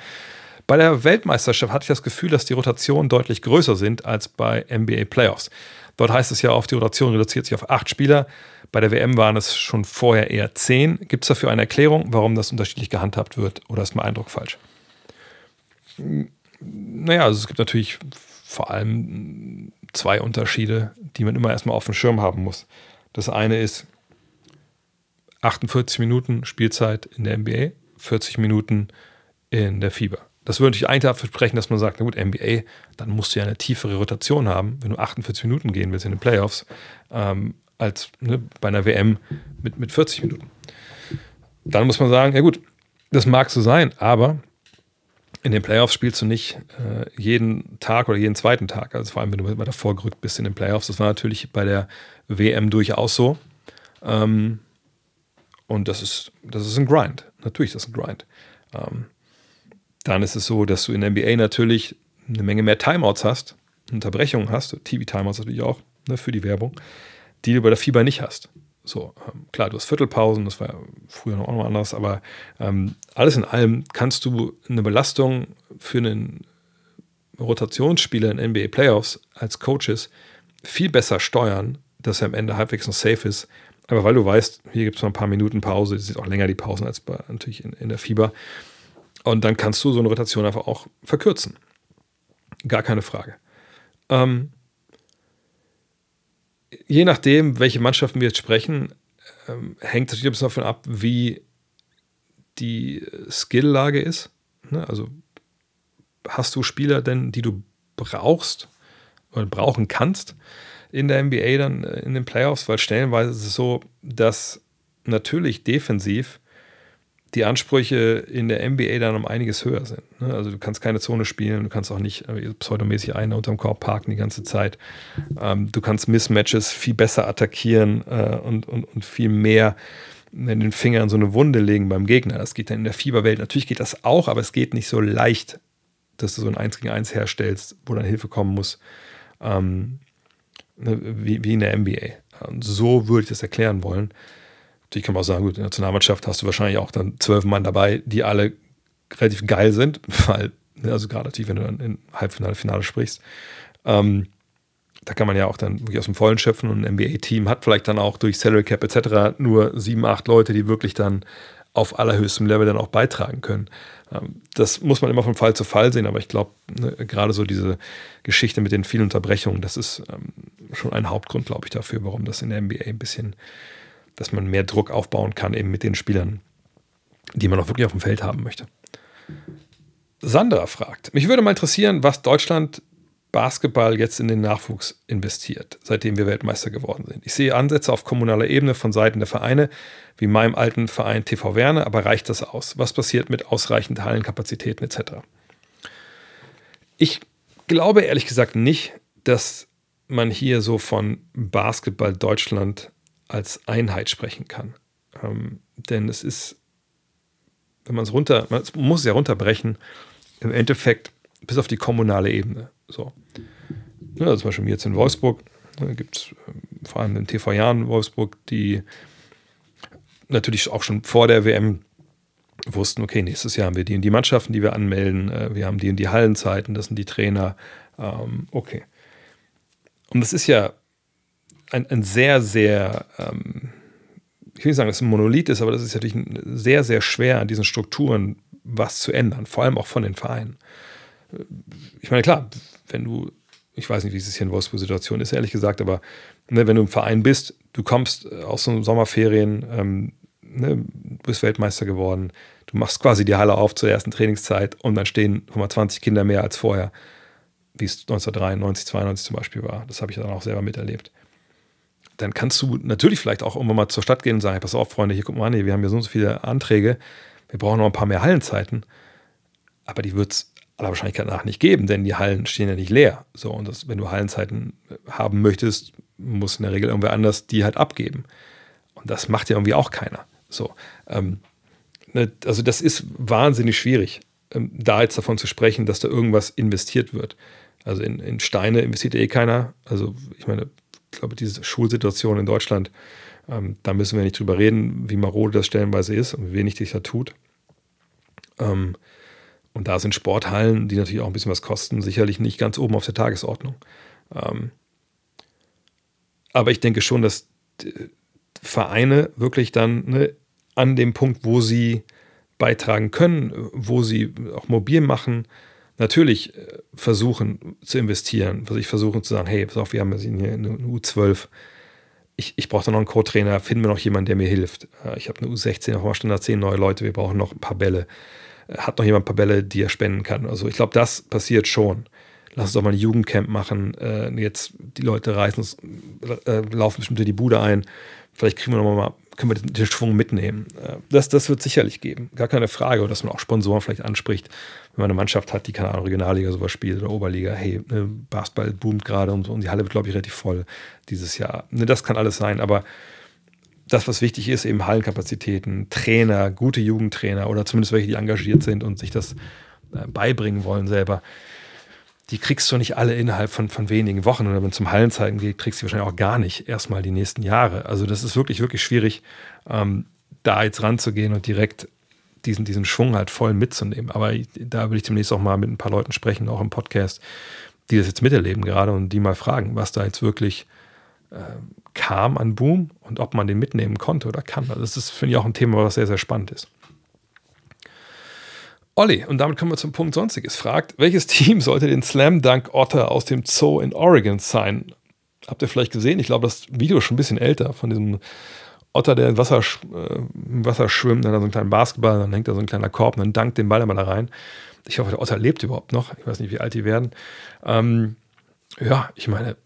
Bei der Weltmeisterschaft hatte ich das Gefühl, dass die Rotationen deutlich größer sind als bei NBA Playoffs. Dort heißt es ja oft, die Rotation reduziert sich auf 8 Spieler. Bei der WM waren es schon vorher eher 10. Gibt es dafür eine Erklärung, warum das unterschiedlich gehandhabt wird, oder ist mein Eindruck falsch? Naja, also es gibt natürlich vor allem 2 Unterschiede, die man immer erstmal auf dem Schirm haben muss. Das eine ist 48 Minuten Spielzeit in der NBA, 40 Minuten in der FIBA. Das würde natürlich eigentlich dafür sprechen, dass man sagt, na gut, NBA, dann musst du ja eine tiefere Rotation haben, wenn du 48 Minuten gehen willst in den Playoffs, als bei einer WM mit 40 Minuten. Dann muss man sagen, ja gut, das mag so sein, aber in den Playoffs spielst du nicht jeden Tag oder jeden zweiten Tag. Also vor allem, wenn du mal davor gerückt bist in den Playoffs. Das war natürlich bei der WM durchaus so. Und das ist ein Grind. Natürlich ist das ein Grind. Dann ist es so, dass du in der NBA natürlich eine Menge mehr Timeouts hast, Unterbrechungen hast, TV-Timeouts natürlich auch, für die Werbung, die du bei der FIBA nicht hast. So, klar, du hast Viertelpausen, das war ja früher noch mal anders, aber alles in allem kannst du eine Belastung für einen Rotationsspieler in NBA Playoffs als Coaches viel besser steuern, dass er am Ende halbwegs noch safe ist. Aber weil du weißt, hier gibt es mal ein paar Minuten Pause, es sind auch länger die Pausen als bei, natürlich in der FIBA. Und dann kannst du so eine Rotation einfach auch verkürzen. Gar keine Frage. Je nachdem, welche Mannschaften wir jetzt sprechen, hängt natürlich ein bisschen davon ab, wie die Skill-Lage ist. Also hast du Spieler denn, die du brauchst oder brauchen kannst in der NBA dann in den Playoffs? Weil stellenweise ist es so, dass natürlich defensiv die Ansprüche in der NBA dann um einiges höher sind. Also du kannst keine Zone spielen, du kannst auch nicht pseudomäßig einen unterm Korb parken die ganze Zeit. Du kannst Mismatches viel besser attackieren und viel mehr in den Fingern so eine Wunde legen beim Gegner. Das geht dann in der Fieberwelt. Natürlich geht das auch, aber es geht nicht so leicht, dass du so ein 1-gegen-1 herstellst, wo dann Hilfe kommen muss, wie in der NBA. Und so würde ich das erklären wollen. Natürlich kann man auch sagen, gut, in der Nationalmannschaft hast du wahrscheinlich auch dann 12 Mann dabei, die alle relativ geil sind, weil, also gerade natürlich, wenn du dann in Halbfinale, Finale sprichst, da kann man ja auch dann wirklich aus dem Vollen schöpfen, und ein NBA-Team hat vielleicht dann auch durch Salary Cap etc. nur 7, 8 Leute, die wirklich dann auf allerhöchstem Level dann auch beitragen können. Das muss man immer von Fall zu Fall sehen, aber ich glaube, ne, gerade so diese Geschichte mit den vielen Unterbrechungen, das ist schon ein Hauptgrund, glaube ich, dafür, warum das in der NBA ein bisschen, dass man mehr Druck aufbauen kann, eben mit den Spielern, die man auch wirklich auf dem Feld haben möchte. Sandra fragt, mich würde mal interessieren, was Deutschland Basketball jetzt in den Nachwuchs investiert, seitdem wir Weltmeister geworden sind. Ich sehe Ansätze auf kommunaler Ebene von Seiten der Vereine, wie meinem alten Verein TV Werne, aber reicht das aus? Was passiert mit ausreichend Hallenkapazitäten etc.? Ich glaube ehrlich gesagt nicht, dass man hier so von Basketball Deutschland als Einheit sprechen kann. Denn es ist, wenn man es runter, man muss es ja runterbrechen, im Endeffekt bis auf die kommunale Ebene. So. Ja, zum Beispiel jetzt in Wolfsburg, ne, gibt es vor allem den TV Jahren Wolfsburg, die natürlich auch schon vor der WM wussten, okay, nächstes Jahr haben wir die und die Mannschaften, die wir anmelden, wir haben die und die Hallenzeiten, das sind die Trainer, okay. Und das ist ja ein sehr, sehr, ich will nicht sagen, dass es ein Monolith ist, aber das ist natürlich sehr, sehr schwer, an diesen Strukturen was zu ändern, vor allem auch von den Vereinen. Ich meine, klar, wenn du, ich weiß nicht, wie es hier in Wolfsburg-Situation ist, ehrlich gesagt, aber ne, wenn du im Verein bist, du kommst aus so Sommerferien, ne, bist Weltmeister geworden, du machst quasi die Halle auf zur ersten Trainingszeit und dann stehen 20 Kinder mehr als vorher, wie es 1993, 92 zum Beispiel war. Das habe ich dann auch selber miterlebt. Dann kannst du natürlich vielleicht auch irgendwann mal zur Stadt gehen und sagen, hey, pass auf, Freunde, hier, guck mal an, wir haben hier so und so viele Anträge, wir brauchen noch ein paar mehr Hallenzeiten, aber die wird es aller Wahrscheinlichkeit nach nicht geben, denn die Hallen stehen ja nicht leer. So, und das, wenn du Hallenzeiten haben möchtest, muss in der Regel irgendwer anders die halt abgeben. Und das macht ja irgendwie auch keiner. So, ne, also das ist wahnsinnig schwierig, da jetzt davon zu sprechen, dass da irgendwas investiert wird. Also in Steine investiert ja eh keiner. Also ich meine, ich glaube, diese Schulsituation in Deutschland, da müssen wir nicht drüber reden, wie marode das stellenweise ist und wie wenig sich da tut. Und da sind Sporthallen, die natürlich auch ein bisschen was kosten, sicherlich nicht ganz oben auf der Tagesordnung. Aber ich denke schon, dass Vereine wirklich dann, ne, an dem Punkt, wo sie beitragen können, wo sie auch mobil machen, natürlich versuchen zu investieren. Also ich versuche zu sagen, hey, pass auf, wir haben jetzt hier eine U12, ich brauche da noch einen Co-Trainer, finden wir noch jemanden, der mir hilft. Ich habe eine U16, auf dem Standard 10 neue Leute, wir brauchen noch ein paar Bälle. Hat noch jemand ein paar Bälle, die er spenden kann? Also ich glaube, das passiert schon. Lass uns doch mal ein Jugendcamp machen. Jetzt die Leute reißen uns, laufen bestimmt in die Bude ein. Vielleicht kriegen wir noch mal, können wir den Schwung mitnehmen. Das wird sicherlich geben. Gar keine Frage. Und dass man auch Sponsoren vielleicht anspricht, wenn man eine Mannschaft hat, die, keine Ahnung, Regionalliga sowas spielt oder Oberliga. Hey, ne, Basketball boomt gerade und so. Und die Halle wird, glaube ich, relativ voll dieses Jahr. Ne, das kann alles sein, aber das, was wichtig ist, eben Hallenkapazitäten, Trainer, gute Jugendtrainer oder zumindest welche, die engagiert sind und sich das beibringen wollen selber, die kriegst du nicht alle innerhalb von wenigen Wochen. Und wenn man zum Hallenzeiten geht, kriegst du wahrscheinlich auch gar nicht erstmal die nächsten Jahre. Also das ist wirklich, wirklich schwierig, da jetzt ranzugehen und direkt diesen Schwung halt voll mitzunehmen. Aber da will ich demnächst auch mal mit ein paar Leuten sprechen, auch im Podcast, die das jetzt miterleben gerade und die mal fragen, was da jetzt wirklich kam an Boom und ob man den mitnehmen konnte oder kann. Also das ist, finde ich, auch ein Thema, was sehr, sehr spannend ist. Olli, und damit kommen wir zum Punkt Sonstiges, fragt, welches Team sollte den Slam Dunk Otter aus dem Zoo in Oregon sein? Habt ihr vielleicht gesehen? Ich glaube, das Video ist schon ein bisschen älter, von diesem Otter, der im Wasser schwimmt, dann hat er so einen kleinen Basketball, dann hängt da so ein kleiner Korb und dann dunkt den Ball immer da rein. Ich hoffe, der Otter lebt überhaupt noch. Ich weiß nicht, wie alt die werden. Ja, ich meine,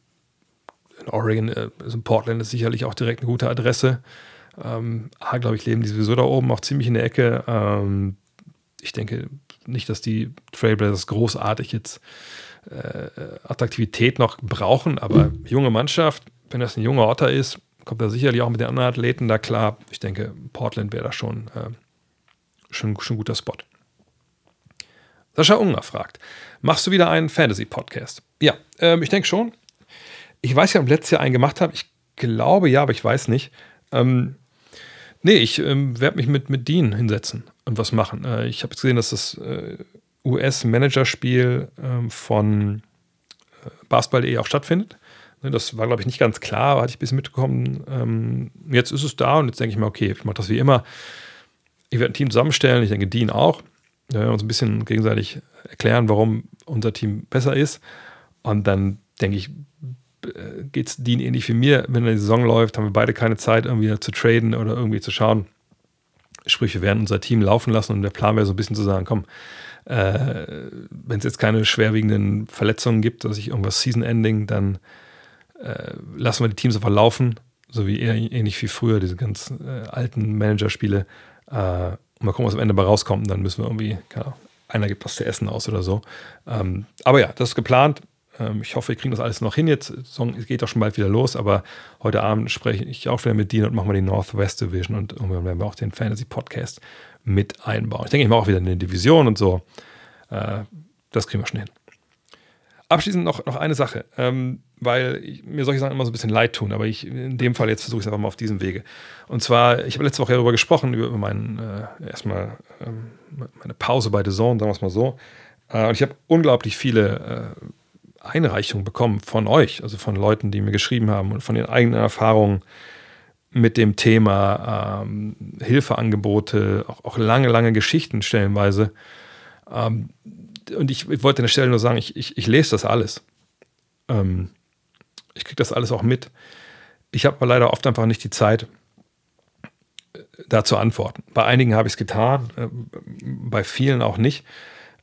in Oregon, also in Portland ist sicherlich auch direkt eine gute Adresse. Glaube ich, leben die sowieso da oben, auch ziemlich in der Ecke. Ich denke nicht, dass die Trailblazers großartig jetzt Attraktivität noch brauchen, aber junge Mannschaft, wenn das ein junger Otter ist, kommt er sicherlich auch mit den anderen Athleten da klar. Ich denke, Portland wäre da schon ein guter Spot. Sascha Unger fragt, machst du wieder einen Fantasy-Podcast? Ja, ich denke schon. Ich weiß ja, ob ich letztes Jahr einen gemacht habe. Ich glaube ja, aber ich weiß nicht. Nee, ich werde mich mit Dean hinsetzen und was machen. Ich habe jetzt gesehen, dass das US-Managerspiel von Basketball.de auch stattfindet. Das war, glaube ich, nicht ganz klar, aber hatte ich ein bisschen mitbekommen. Jetzt ist es da und jetzt denke ich mir, okay, ich mache das wie immer. Ich werde ein Team zusammenstellen, ich denke, Dean auch. Wir werden uns ein bisschen gegenseitig erklären, warum unser Team besser ist. Und dann denke ich, geht es Dean ähnlich wie mir. Wenn die Saison läuft, haben wir beide keine Zeit, irgendwie zu traden oder irgendwie zu schauen. Sprich, wir werden unser Team laufen lassen und der Plan wäre so ein bisschen zu sagen, komm, wenn es jetzt keine schwerwiegenden Verletzungen gibt, dass ich irgendwas Season-Ending, dann lassen wir die Teams einfach laufen, so wie ähnlich wie früher, diese ganz alten Managerspiele. Und mal gucken, was am Ende dabei rauskommt. Und dann müssen wir irgendwie, keine Ahnung, einer gibt was zu essen aus oder so. Aber ja, das ist geplant. Ich hoffe, wir kriegen das alles noch hin jetzt. Es geht auch schon bald wieder los, aber heute Abend spreche ich auch wieder mit Dean und machen wir die Northwest Division und irgendwann werden wir auch den Fantasy-Podcast mit einbauen. Ich denke, ich mache auch wieder eine Division und so. Das kriegen wir schon hin. Abschließend noch eine Sache, weil mir solche Sachen immer so ein bisschen leid tun, aber in dem Fall jetzt versuche ich es einfach mal auf diesem Wege. Und zwar, ich habe letzte Woche darüber gesprochen, über meine Pause bei DAZN, sagen wir es mal so. Und ich habe unglaublich viele Einreichungen bekommen von euch, also von Leuten, die mir geschrieben haben und von ihren eigenen Erfahrungen mit dem Thema Hilfeangebote, auch lange, lange Geschichten stellenweise. Und ich wollte an der Stelle nur sagen, ich lese das alles. Ich kriege das alles auch mit. Ich habe leider oft einfach nicht die Zeit, da zu antworten. Bei einigen habe ich es getan, bei vielen auch nicht.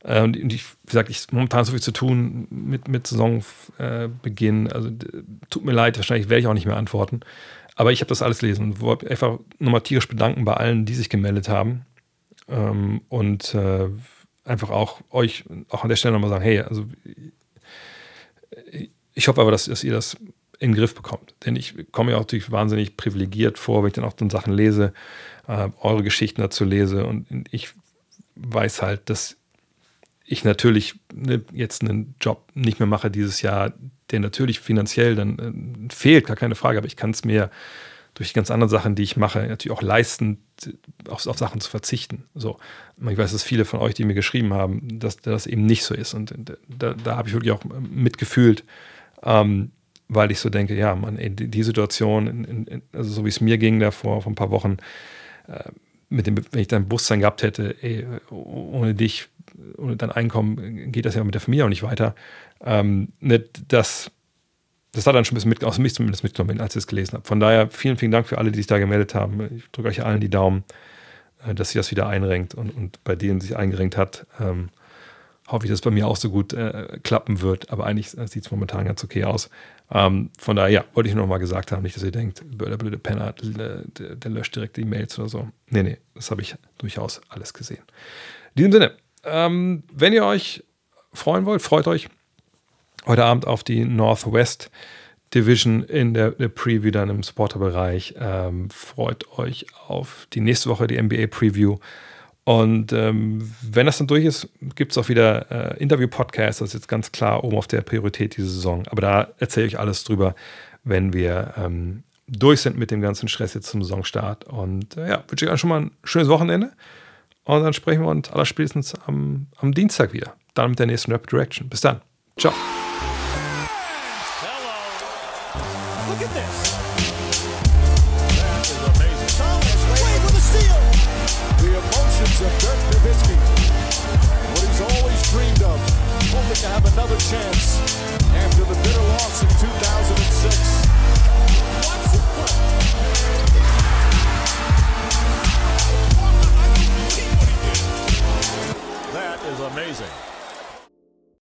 Und ich, wie gesagt, ich habe momentan so viel zu tun mit Saisonbeginn. Also tut mir leid, wahrscheinlich werde ich auch nicht mehr antworten. Aber ich habe das alles gelesen und wollte einfach nochmal tierisch bedanken bei allen, die sich gemeldet haben. Und einfach auch euch auch an der Stelle nochmal sagen, hey, also ich hoffe aber, dass ihr das in den Griff bekommt. Denn ich komme mir auch natürlich wahnsinnig privilegiert vor, wenn ich dann auch dann Sachen lese, eure Geschichten dazu lese. Und ich weiß halt, dass ich natürlich jetzt einen Job nicht mehr mache dieses Jahr, der natürlich finanziell dann fehlt, gar keine Frage, aber ich kann es mir durch die ganz anderen Sachen, die ich mache, natürlich auch leisten, auf Sachen zu verzichten. So. Ich weiß, dass viele von euch, die mir geschrieben haben, dass das eben nicht so ist. Und da habe ich wirklich auch mitgefühlt, weil ich so denke, ja, man, die Situation, also so wie es mir ging davor, vor ein paar Wochen, wenn ich dann ein Bewusstsein gehabt hätte, ohne dich, ohne dein Einkommen geht das ja mit der Familie auch nicht weiter. Das hat dann schon ein bisschen aus mich zumindest mitgenommen, als ich es gelesen habe. Von daher vielen, vielen Dank für alle, die sich da gemeldet haben. Ich drücke euch allen die Daumen, dass sich das wieder einrenkt und bei denen sich eingerenkt hat, hoffe ich, dass es bei mir auch so gut klappen wird. Aber eigentlich sieht es momentan ganz okay aus. Von daher, ja, wollte ich nur noch mal gesagt haben, nicht, dass ihr denkt, der blöde Penner, der löscht direkt die Mails oder so. Nee, das habe ich durchaus alles gesehen. In diesem Sinne, wenn ihr euch freuen wollt, freut euch heute Abend auf die Northwest Division in der Preview dann im Supporter-Bereich. Freut euch auf die nächste Woche, die NBA-Preview. Und wenn das dann durch ist, gibt es auch wieder Interview-Podcasts. Das ist jetzt ganz klar oben auf der Priorität diese Saison. Aber da erzähle ich alles drüber, wenn wir durch sind mit dem ganzen Stress jetzt zum Saisonstart. Und ja, wünsche ich euch schon mal ein schönes Wochenende. Und dann sprechen wir uns allerspätestens am Dienstag wieder. Dann mit der nächsten Rapid Reaction. Bis dann. Ciao. Look at this. That is amazing. Wade with a steal. The emotions of Dirk Nowitzki. What he's always dreamed of. Hoping to have another chance after the bitter loss in 2006. That is amazing.